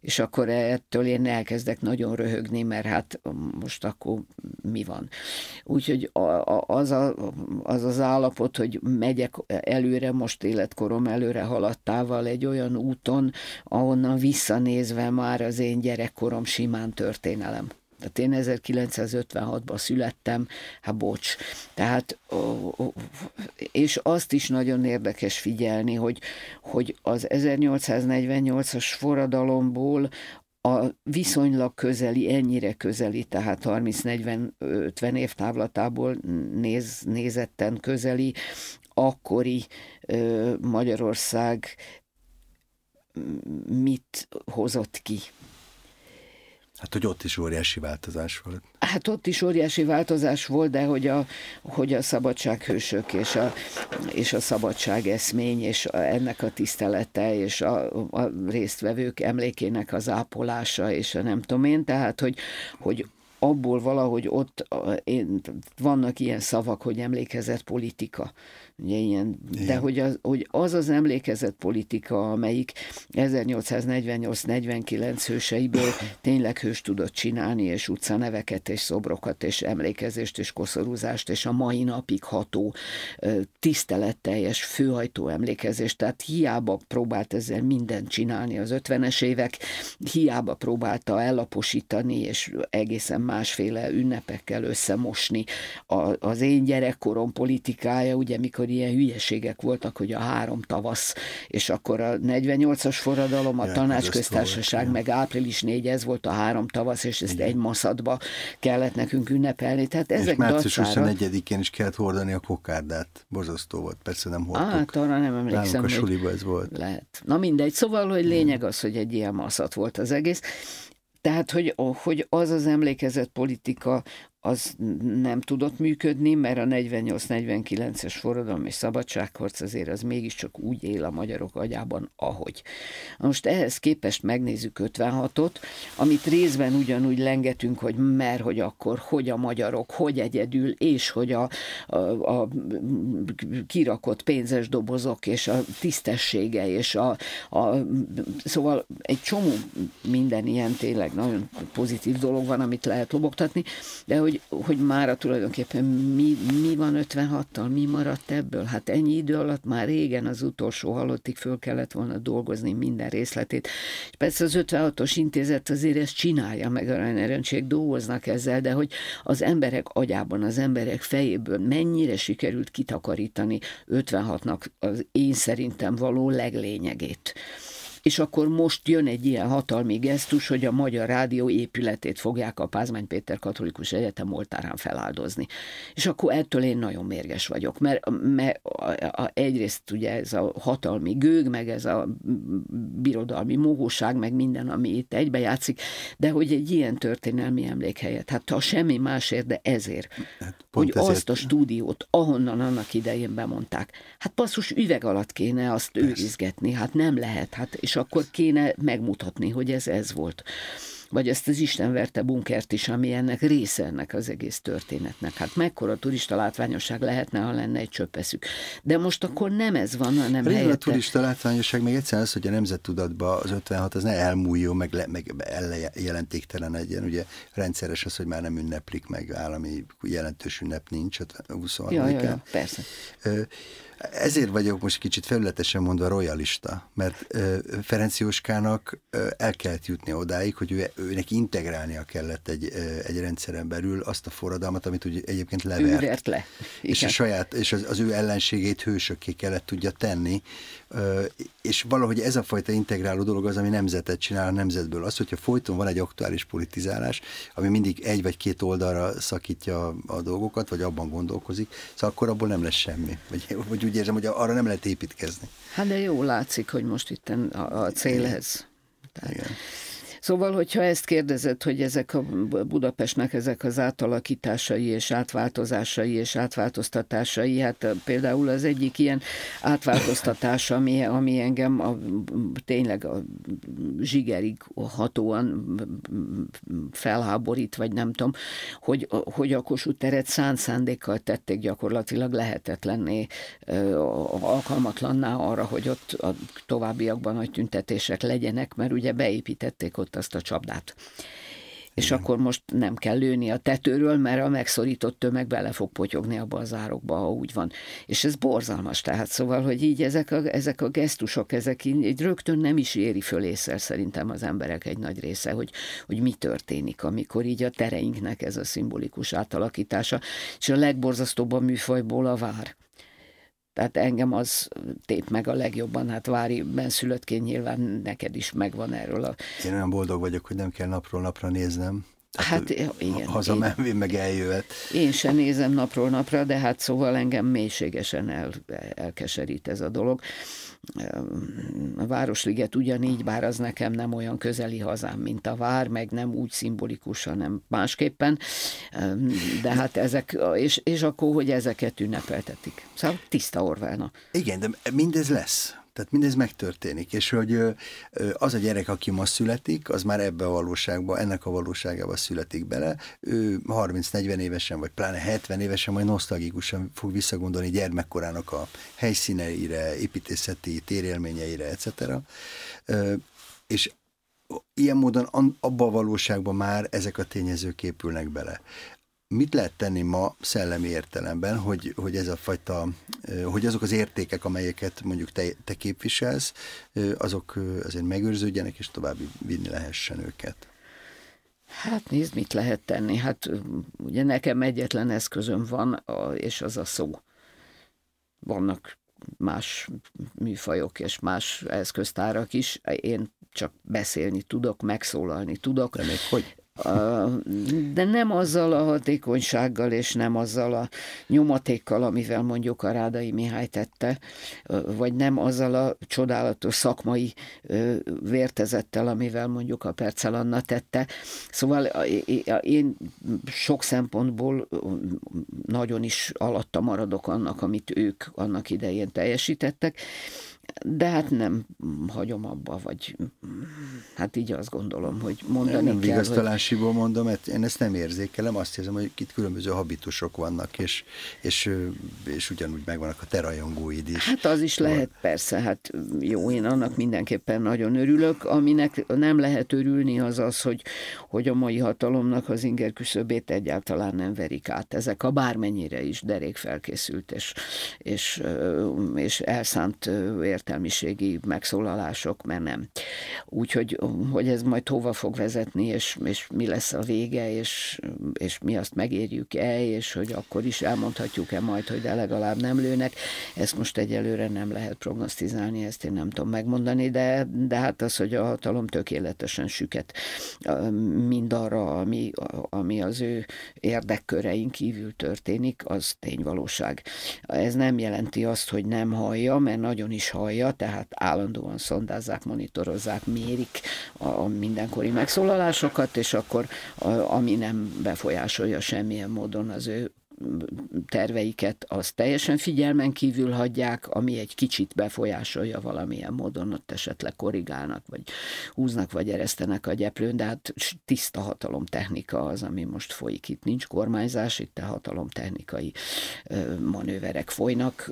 És akkor ettől én elkezdek nagyon röhögni, mert hát most akkor mi van. Úgyhogy az állapot, hogy megyek előre, most életkorom előre haladtával egy olyan úton, ahonnan visszanézve már az én gyerekkorom simán történelem. Tehát én 1956-ban születtem, hát bocs. Tehát, és azt is nagyon érdekes figyelni, hogy az 1848-as forradalomból a viszonylag közeli, ennyire közeli, tehát 30-40-50 év távlatából nézetten közeli, akkori Magyarország mit hozott ki? Hát, hogy ott is óriási változás volt. Hát ott is óriási változás volt, de hogy a szabadsághősök és a szabadságeszmény és ennek a tisztelete és a résztvevők emlékének az ápolása és a nem tudom én, tehát hogy abból valahogy ott vannak ilyen szavak, hogy emlékezett politika. Ugye, ilyen, de hogy az emlékezett politika, amelyik 1848-49 hőseiből tényleg hős tudott csinálni, és utcaneveket, és szobrokat, és emlékezést, és koszorúzást, és a mai napig ható tiszteletteljes főhajtó emlékezést. Tehát hiába próbált ezzel mindent csinálni az 50-es évek, hiába próbálta ellaposítani, és egészen másféle ünnepekkel összemosni. Az én gyerekkorom politikája, ugye mikor ilyen hülyeségek voltak, hogy a három tavasz, és akkor a 48-as forradalom, a tanácsköztársaság, meg április 4, ez volt a három tavasz, és ezt egy maszatba kellett nekünk ünnepelni. Tehát ezek és március 21-én is kellett hordani a kokárdát. Borzasztó volt, persze nem hordtuk. Hát arra nem emlékszem. Nálunk a suliba ez volt. Lehet. Na mindegy, szóval, hogy lényeg az, hogy egy ilyen maszat volt az egész. Tehát, hogy az emlékezett politika, az nem tudott működni, mert a 48-49-es forradalom és szabadságharc azért az mégiscsak úgy él a magyarok agyában, ahogy. Most ehhez képest megnézzük 56-ot, amit részben ugyanúgy lengetünk, hogy mert, hogy akkor, hogy a magyarok, hogy egyedül, és hogy a kirakott pénzes dobozok, és a tisztessége, és szóval egy csomó minden ilyen tényleg nagyon pozitív dolog van, amit lehet lobogtatni, de hogy mára tulajdonképpen mi van 56-tal, mi maradt ebből? Hát ennyi idő alatt már régen az utolsó halottig föl kellett volna dolgozni minden részletét. És persze az 56-os intézet azért ezt csinálja, meg a rendőrség dolgoznak ezzel, de hogy az emberek agyában, az emberek fejéből mennyire sikerült kitakarítani 56-nak az én szerintem való leglényegét. és akkor most jön egy ilyen hatalmi gesztus, hogy a Magyar Rádió épületét fogják a Pázmány Péter Katolikus Egyetem oltárán feláldozni. És akkor ettől én nagyon mérges vagyok, mert egyrészt ugye ez a hatalmi gőg, meg ez a birodalmi mohóság, meg minden, ami itt egybejátszik, de hogy egy ilyen történelmi emlékhelyet, hát ha semmi másért, de ezért, hát hogy ezért azt a stúdiót, ahonnan annak idején bemondták, hát basszus üveg alatt kéne azt őrizgetni, hát nem lehet, hát és akkor kéne megmutatni, hogy ez volt. Vagy ezt az Isten verte bunkert is, ami ennek része ennek az egész történetnek. Hát mekkora turista látványosság lehetne, ha lenne egy csöppeszük. De most akkor nem ez van, hanem helyette. A turista látványosság még egyszerűen az, hogy a nemzettudatban az 56 az ne elmúljon, meg jelentéktelen legyen. Ugye rendszeres az, hogy már nem ünneplik, meg állami jelentős ünnep nincs, 26-án. Ja, persze. Ezért vagyok most kicsit felületesen mondva royalista, mert Ferenc Jóskának el kellett jutni odáig, hogy őnek integrálnia kellett egy rendszeren belül azt a forradalmat, amit úgy egyébként levert le. És, az ő ellenségét hősökké kellett tudja tenni, és valahogy ez a fajta integráló dolog az, ami nemzetet csinál a nemzetből. Az, hogyha folyton van egy aktuális politizálás, ami mindig egy vagy két oldalra szakítja a dolgokat, vagy abban gondolkozik, szóval akkor abból nem lesz semmi. Vagy úgy érzem, hogy arra nem lehet építkezni. Hát de jól látszik, hogy most itt a célhez. Igen. Szóval, hogyha ezt kérdezed, hogy ezek a Budapestnek ezek az átalakításai és átváltozásai és átváltoztatásai, hát például az egyik ilyen átváltoztatás, ami engem tényleg a zsigerig hatóan felháborít, vagy nem tudom, hogy a Kossuth teret szándékkal tették gyakorlatilag lehetetlenné, alkalmatlanná arra, hogy ott a továbbiakban nagy tüntetések legyenek, mert ugye beépítették ott azt a csapdát. És akkor most nem kell lőni a tetőről, mert a megszorított tömeg bele fog potyogni abba az árokba, ha úgy van. És ez borzalmas, tehát szóval, hogy így ezek a gesztusok, ezek így rögtön nem is éri föl észre szerintem az emberek egy nagy része, hogy mi történik, amikor így a tereinknek ez a szimbolikus átalakítása, és a legborzasztóbb a műfajból a vár. Tehát engem az tép meg a legjobban, hát vári benszülöttként nyilván neked is megvan erről a... Én olyan boldog vagyok, hogy nem kell napról napra néznem. Hát igen. Hazamenvén meg eljöhet. Én sem nézem napról napra, de hát szóval engem mélységesen elkeserít ez a dolog. A Városliget ugyanígy, bár az nekem nem olyan közeli hazám, mint a vár, meg nem úgy szimbolikus, hanem másképpen. De hát ezek, és akkor, hogy ezeket ünnepeltetik. Szóval tiszta Orwellna. Igen, de mindez lesz. Tehát mindez megtörténik, és hogy az a gyerek, aki ma születik, az már ebbe a valóságba, ennek a valóságába születik bele, ő 30-40 évesen, vagy pláne 70 évesen majd nosztalgikusan fog visszagondolni gyermekkorának a helyszíneire, építészeti térélményeire, etc. És ilyen módon abba a valóságban már ezek a tényezők épülnek bele. Mit lehet tenni ma szellemi értelemben, hogy ez a fajta, hogy azok az értékek, amelyeket mondjuk te képviselsz, azok azért megőrződjenek, és tovább vinni lehessen őket? Hát nézd, mit lehet tenni. Hát ugye nekem egyetlen eszközöm van, és az a szó. Vannak más műfajok és más eszköztárak is. Én csak beszélni tudok, megszólalni tudok. De még hogy? De nem azzal a hatékonysággal, és nem azzal a nyomatékkal, amivel mondjuk a Rádai Mihály tette, vagy nem azzal a csodálatos szakmai vértezettel, amivel mondjuk a Percel Anna tette. Szóval én sok szempontból nagyon is alatta maradok annak, amit ők annak idején teljesítettek, de hát nem hagyom abba, vagy hát így azt gondolom, hogy mondani kell. Nem vigasztalásiból mondom, mert én ezt nem érzékelem, azt érzem, hogy itt különböző habitusok vannak, és ugyanúgy megvannak a te rajongóid is. Hát az is lehet, persze, hát jó, én annak mindenképpen nagyon örülök, aminek nem lehet örülni az az, hogy a mai hatalomnak az inger küszöbét egyáltalán nem verik át. Ezek a bármennyire is derék felkészült és elszánt értelmiségi megszólalások, mert nem. Úgyhogy ez majd hova fog vezetni, és mi lesz a vége, és mi azt megérjük-e, és hogy akkor is elmondhatjuk-e majd, hogy de legalább nem lőnek. Ezt most egyelőre nem lehet prognosztizálni, ezt én nem tudom megmondani, de hát az, hogy a hatalom tökéletesen süket mindarra, ami az ő érdekkörein kívül történik, az tényvalóság. Ez nem jelenti azt, hogy nem hallja, mert nagyon is hallja, tehát állandóan szondázzák, monitorozzák, mérik a mindenkori megszólalásokat, és akkor ami nem befolyásolja semmilyen módon az ő terveiket, azt teljesen figyelmen kívül hagyják, ami egy kicsit befolyásolja valamilyen módon, ott esetleg korrigálnak, vagy húznak, vagy eresztenek a gyeplőn, de hát tiszta hatalomtechnika az, ami most folyik. Itt nincs kormányzás, itt a hatalomtechnikai manőverek folynak.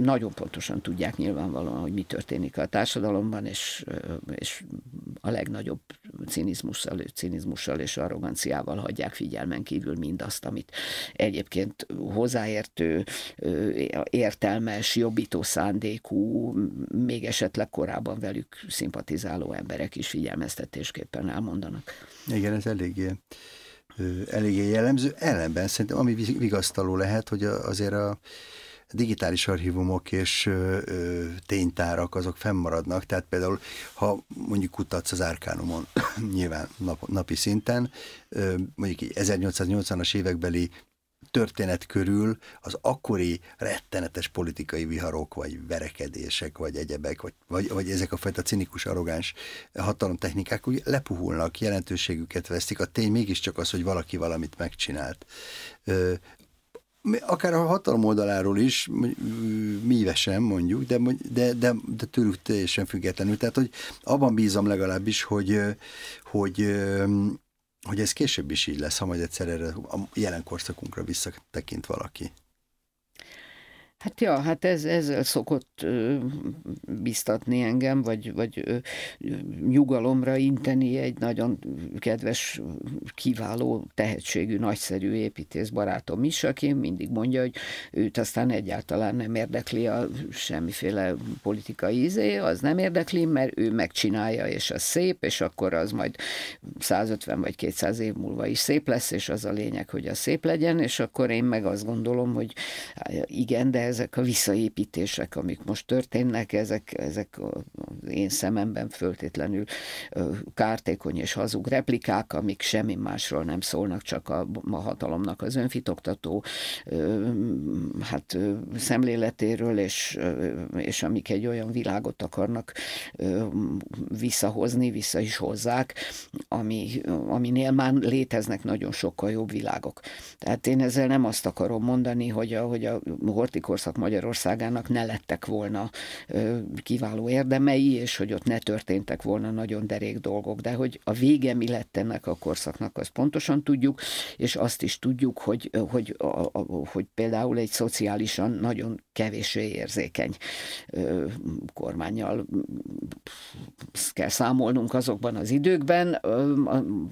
Nagyon pontosan tudják nyilvánvalóan, hogy mi történik a társadalomban, és a legnagyobb cinizmussal és arroganciával hagyják figyelmen kívül mindazt, amit egyébként hozzáértő, értelmes, jobbító szándékú, még esetleg korábban velük szimpatizáló emberek is figyelmeztetésképpen elmondanak. Igen, ez eléggé jellemző. Ellenben szerintem, ami vigasztaló lehet, hogy azért a digitális archívumok és ténytárak azok fennmaradnak, tehát például, ha mondjuk kutatsz az Árkánumon, nyilván napi szinten, mondjuk 1880-as évekbeli történet körül az akkori rettenetes politikai viharok, vagy verekedések, vagy egyebek, vagy ezek a fajta cinikus, arrogáns hatalomtechnikák úgy lepuhulnak, jelentőségüket vesztik. A tény mégiscsak az, hogy valaki valamit megcsinált. Akár a hatalom oldaláról is, mívesen mondjuk, de tőlük teljesen függetlenül. Tehát, hogy abban bízom legalábbis, hogy ez később is így lesz, ha majd egyszer erre a jelen korszakunkra visszatekint valaki. Hát ja, ezzel szokott biztatni engem, vagy nyugalomra inteni egy nagyon kedves, kiváló, tehetségű, nagyszerű építész barátom is, aki mindig mondja, hogy őt aztán egyáltalán nem érdekli a semmiféle politikai az nem érdekli, mert ő megcsinálja, és az szép, és akkor az majd 150 vagy 200 év múlva is szép lesz, és az a lényeg, hogy az szép legyen, és akkor én meg azt gondolom, hogy igen, de ezek a visszaépítések, amik most történnek, ezek az én szememben föltétlenül kártékony és hazug replikák, amik semmi másról nem szólnak, csak a hatalomnak az önfitoktató szemléletéről, és amik egy olyan világot akarnak visszahozni, vissza is hozzák, aminél már léteznek nagyon sokkal jobb világok. Tehát én ezzel nem azt akarom mondani, hogy a horthy korszak Magyarországának ne lettek volna kiváló érdemei, és hogy ott ne történtek volna nagyon derék dolgok, de hogy a vége mi lett ennek a korszaknak, azt pontosan tudjuk, és azt is tudjuk, hogy például egy szociálisan nagyon kevéssé érzékeny kormánnyal kell számolnunk azokban az időkben,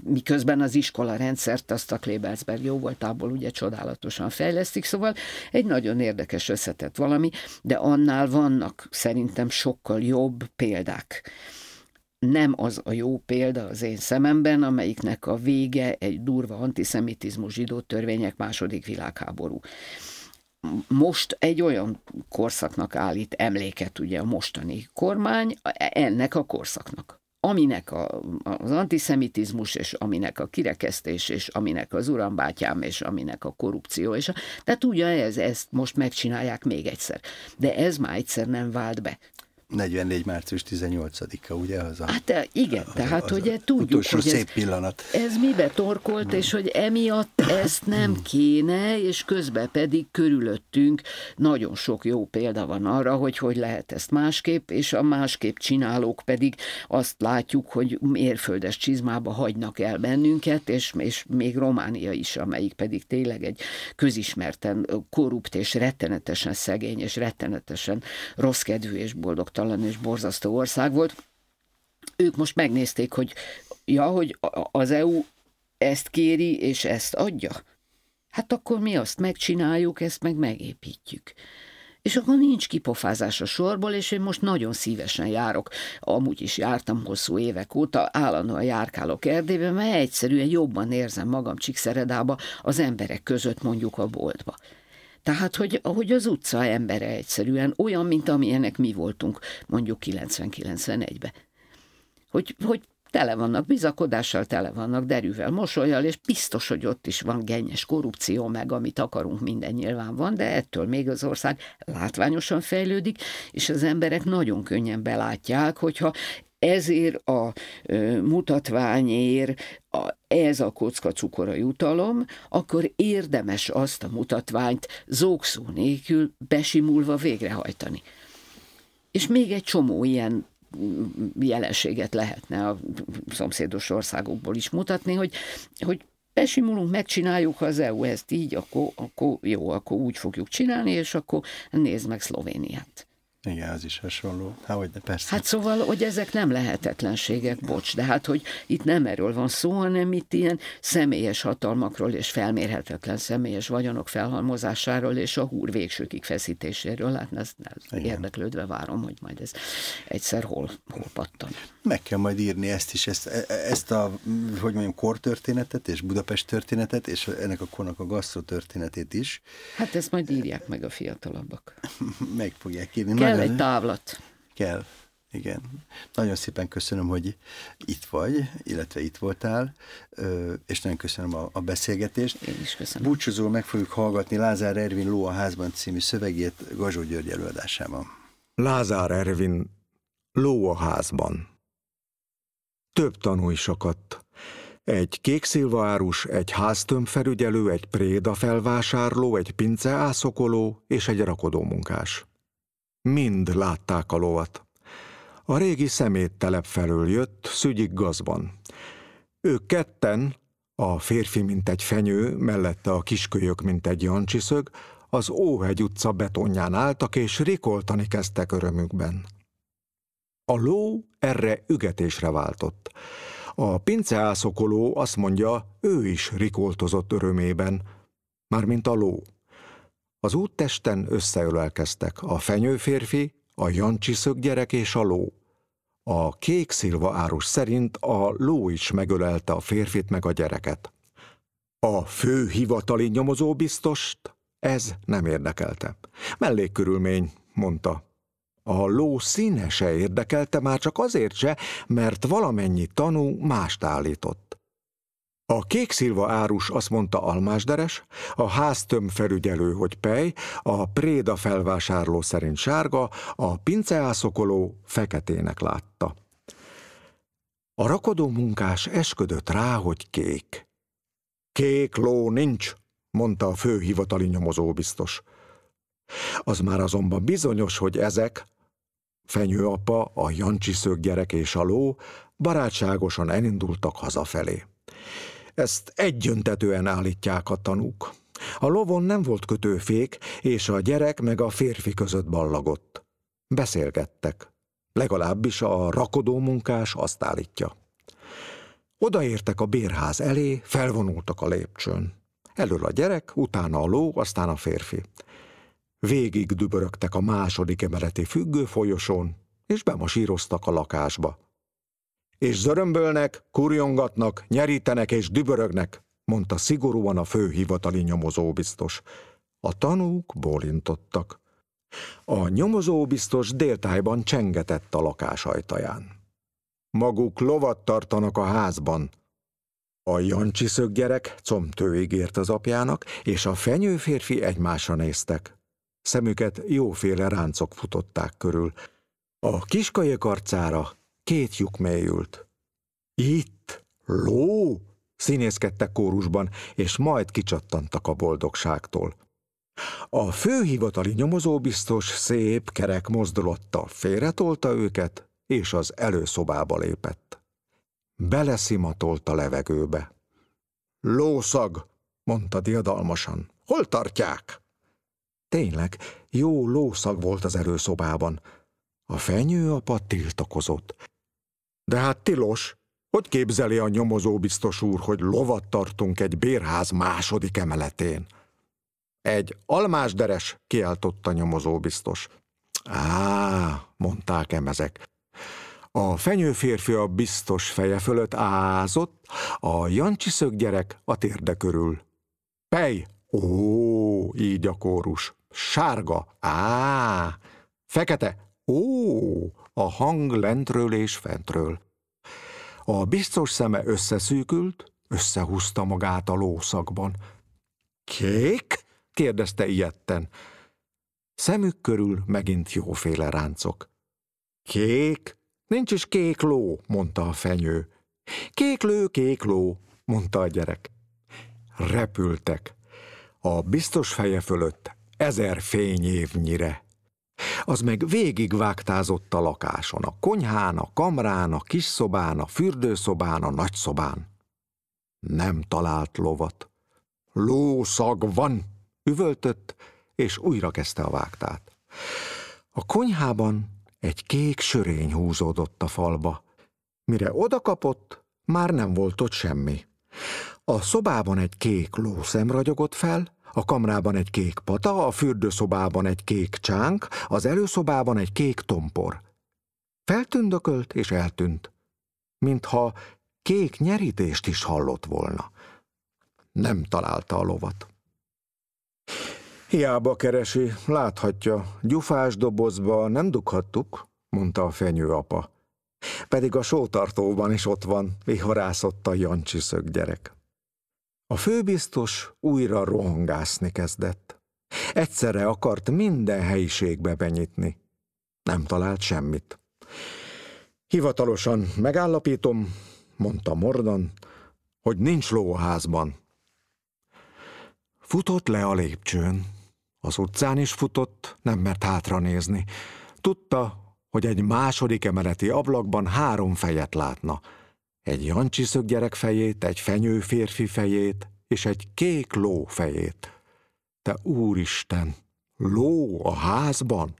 miközben az iskola rendszert, azt a Klebersberg jó voltából ugye csodálatosan fejlesztik, szóval egy nagyon érdekes összetett valami, de annál vannak szerintem sokkal jobb példák. Nem az a jó példa az én szememben, amelyiknek a vége egy durva antiszemitizmus, zsidó törvények, második világháború. Most egy olyan korszaknak állít emléket ugye a mostani kormány, ennek a korszaknak, aminek az antiszemitizmus, és aminek a kirekesztés, és aminek az urambátyám, és aminek a korrupció. Tehát ugyanez, ezt most megcsinálják még egyszer. De ez már egyszer nem vált be. 44. március 18-a, ugye? Tehát tudjuk, hogy ez mibe torkolt, és hogy emiatt ezt nem kéne, és közben pedig körülöttünk nagyon sok jó példa van arra, hogy lehet ezt másképp, és a másképp csinálók pedig azt látjuk, hogy mérföldes csizmába hagynak el bennünket, és még Románia is, amelyik pedig tényleg egy közismerten korrupt, és rettenetesen szegény, és rettenetesen rossz kedvű, és boldog talán és borzasztó ország volt. Ők most megnézték, hogy az EU ezt kéri, és ezt adja. Hát akkor mi azt megcsináljuk, ezt meg megépítjük. és akkor nincs kipofázás a sorból, és én most nagyon szívesen járok, amúgy is jártam hosszú évek óta, állandóan járkálok Erdélybe, mert egyszerűen jobban érzem magam Csíkszeredába az emberek között, mondjuk a boltba. Tehát, hogy az utca embere egyszerűen olyan, mint amilyenek mi voltunk, mondjuk 90-91-ben. Hogy tele vannak bizakodással, tele vannak derűvel, mosollyal, és biztos, hogy ott is van gennyes korrupció, meg amit akarunk, minden nyilván van, de ettől még az ország látványosan fejlődik, és az emberek nagyon könnyen belátják, hogyha ezért a mutatványért ez a kocka cukor a jutalom, akkor érdemes azt a mutatványt zókszó nélkül besimulva végrehajtani. És még egy csomó ilyen jelenséget lehetne a szomszédos országokból is mutatni, hogy besimulunk, megcsináljuk, ha az EU ezt így, akkor jó, akkor úgy fogjuk csinálni, és akkor nézd meg Szlovéniát. Igen, az is hasonló. Hogyne, persze. Hát szóval, hogy ezek nem lehetetlenségek, bocs, de hát, hogy itt nem erről van szó, hanem itt ilyen személyes hatalmakról és felmérhetetlen személyes vagyonok felhalmozásáról és a húr végsőkig feszítéséről. Hát érdeklődve várom, hogy majd ez egyszer hol pattan. Meg kell majd írni ezt is, ezt a, hogy mondjam, kortörténetet és Budapest történetet, és ennek a kornak a gasztrotörténetét is. Hát ezt majd írják meg a fiatalabbak. Meg fogják írni. Kell egy távlat. Kell, igen. Nagyon szépen köszönöm, hogy itt vagy, illetve itt voltál, és nagyon köszönöm a beszélgetést. Én is köszönöm. Búcsúzó meg fogjuk hallgatni Lázár Ervin Ló a házban című szövegét Gazsó György előadásában. Lázár Ervin, Ló a házban. Több tanú is akadt. Egy kékszilvaárus, egy háztömbfelügyelő, egy prédafelvásárló, egy pinceászokoló és egy rakodómunkás. Mind látták a lovat. A régi szeméttelep felől jött, szügyik gazban. Ők ketten, a férfi mint egy fenyő, mellette a kiskölyök mint egy jancsiszög, az Óhegy utca betonján álltak és rikoltani kezdtek örömükben. A ló erre ügetésre váltott. A pinceászokoló azt mondja, ő is rikoltozott örömében, mármint a ló. Az úttesten összeölelkeztek a fenyőférfi, a jancsiszög gyerek és a ló. A kék szilva árus szerint a ló is megölelte a férfit meg a gyereket. A fő hivatali nyomozóbiztost ez nem érdekelte. Mellékkörülmény, mondta. A ló színe se érdekelte, már csak azért se, mert valamennyi tanú mást állított. A kékszilva árus azt mondta almásderes, a háztömbfelügyelő, hogy pej, a préda felvásárló szerint sárga, a pinceászokoló feketének látta. A rakodó munkás esküdött rá, hogy kék. Kék ló nincs, mondta a főhivatali nyomozóbiztos. Az már azonban bizonyos, hogy ezek, fenyőapa, a jancsiszög gyerek és a ló, barátságosan elindultak hazafelé. Ezt egyöntetően állítják a tanúk. A lovon nem volt kötőfék, és a gyerek meg a férfi között ballagott. Beszélgettek. Legalábbis a rakodó munkás azt állítja. Odaértek a bérház elé, felvonultak a lépcsőn. Elől a gyerek, utána a ló, aztán a férfi. Végig dübörögtek a második emeleti függő folyosón, és bemasíroztak a lakásba. És zörömbölnek, kurjongatnak, nyerítenek és dübörögnek, mondta szigorúan a főhivatali nyomozóbiztos. A tanúk bólintottak. A nyomozóbiztos déltájban csengetett a lakás ajtaján. Maguk lovat tartanak a házban. A jancsiszög gyerek comtőig ért az apjának, és a fenyő férfi egymásra néztek. Szemüket jóféle ráncok futották körül. A kiskölyök arcára két lyuk mélyült. Itt, ló! Színészkedtek kórusban, és majd kicsattantak a boldogságtól. A főhivatali nyomozóbiztos szép kerek mozdulattal félretolta őket, és az előszobába lépett. Beleszimatolt a levegőbe. Lószag, mondta diadalmasan. Hol tartják? Tényleg, jó lószag volt az előszobában. A fenyőapa tiltakozott. De hát tilos, hogy képzeli a nyomozóbiztos úr, hogy lovat tartunk egy bérház második emeletén? Egy almásderes, kiáltotta nyomozó biztos. Á, mondták emezek. A fenyő férfi a biztos feje fölött ázott, a jancsiszög gyerek a térde körül. Pej, ó, így a kórus. Sárga, á, fekete, ó, a hang lentről és fentről. A biztos szeme összeszűkült, összehúzta magát a lószakban. Kék? kérdezte ijedten. Szemük körül megint jóféle ráncok. Kék? Nincs is kék ló, mondta a fenyő. Kék ló, mondta a gyerek. Repültek. A biztos feje fölött 1000 fényévnyire. Az meg végigvágtázott a lakáson, a konyhán, a kamrán, a kis szobán, a fürdőszobán, a nagyszobán. Nem talált lovat. Lószag van, üvöltött, és újra kezdte a vágtát. A konyhában egy kék sörény húzódott a falba. Mire odakapott, már nem volt ott semmi. A szobában egy kék lószem ragyogott fel, a kamrában egy kék pata, a fürdőszobában egy kék csánk, az előszobában egy kék tompor. Feltündökölt és eltűnt, mintha kék nyerítést is hallott volna. Nem találta a lovat. Hiába keresi, láthatja, gyufás dobozba nem dughattuk, mondta a fenyőapa. Pedig a sótartóban is ott van, vihorászott a jancsiszög gyerek. A főbiztos újra rohangászni kezdett. Egyszerre akart minden helyiségbe benyitni. Nem talált semmit. Hivatalosan megállapítom, mondta mordan, hogy nincs ló a házban. Futott le a lépcsőn. Az utcán is futott, nem mert hátra nézni. Tudta, hogy egy második emeleti ablakban 3 fejet látna. Egy jancsiszög gyerek fejét, egy fenyő férfi fejét, és egy kék ló fejét. Te úristen, ló a házban?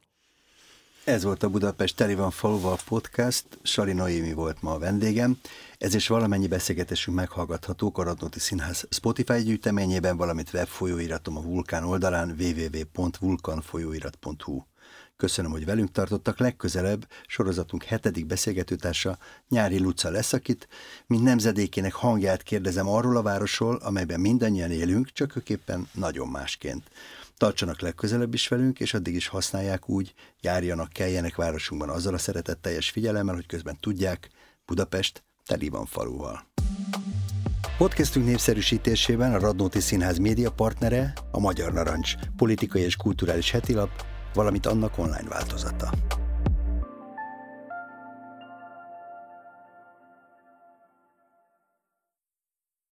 Ez volt a Budapest Teli van faluval podcast, Saly Noémi volt ma a vendégem. Ez és valamennyi beszélgetésünk meghallgathatók a Radnóti Színház Spotify gyűjteményében, valamint webfolyóiratom a Vulkán oldalán www.vulkanfolyóirat.hu. Köszönöm, hogy velünk tartottak, legközelebb sorozatunk 7. beszélgetőtársa Nyári Luca lesz, akit mint nemzedékének hangját kérdezem arról a városról, amelyben mindannyian élünk, csak ők éppen nagyon másként. Tartsanak legközelebb is velünk, és addig is használják úgy, járjanak, keljenek városunkban azzal a szeretetteljes figyelemmel, hogy közben tudják, Budapest teli van faluval. Podcastünk népszerűsítésében a Radnóti Színház média partnere a Magyar Narancs, politikai és kulturális hetilap, valamint annak online változata.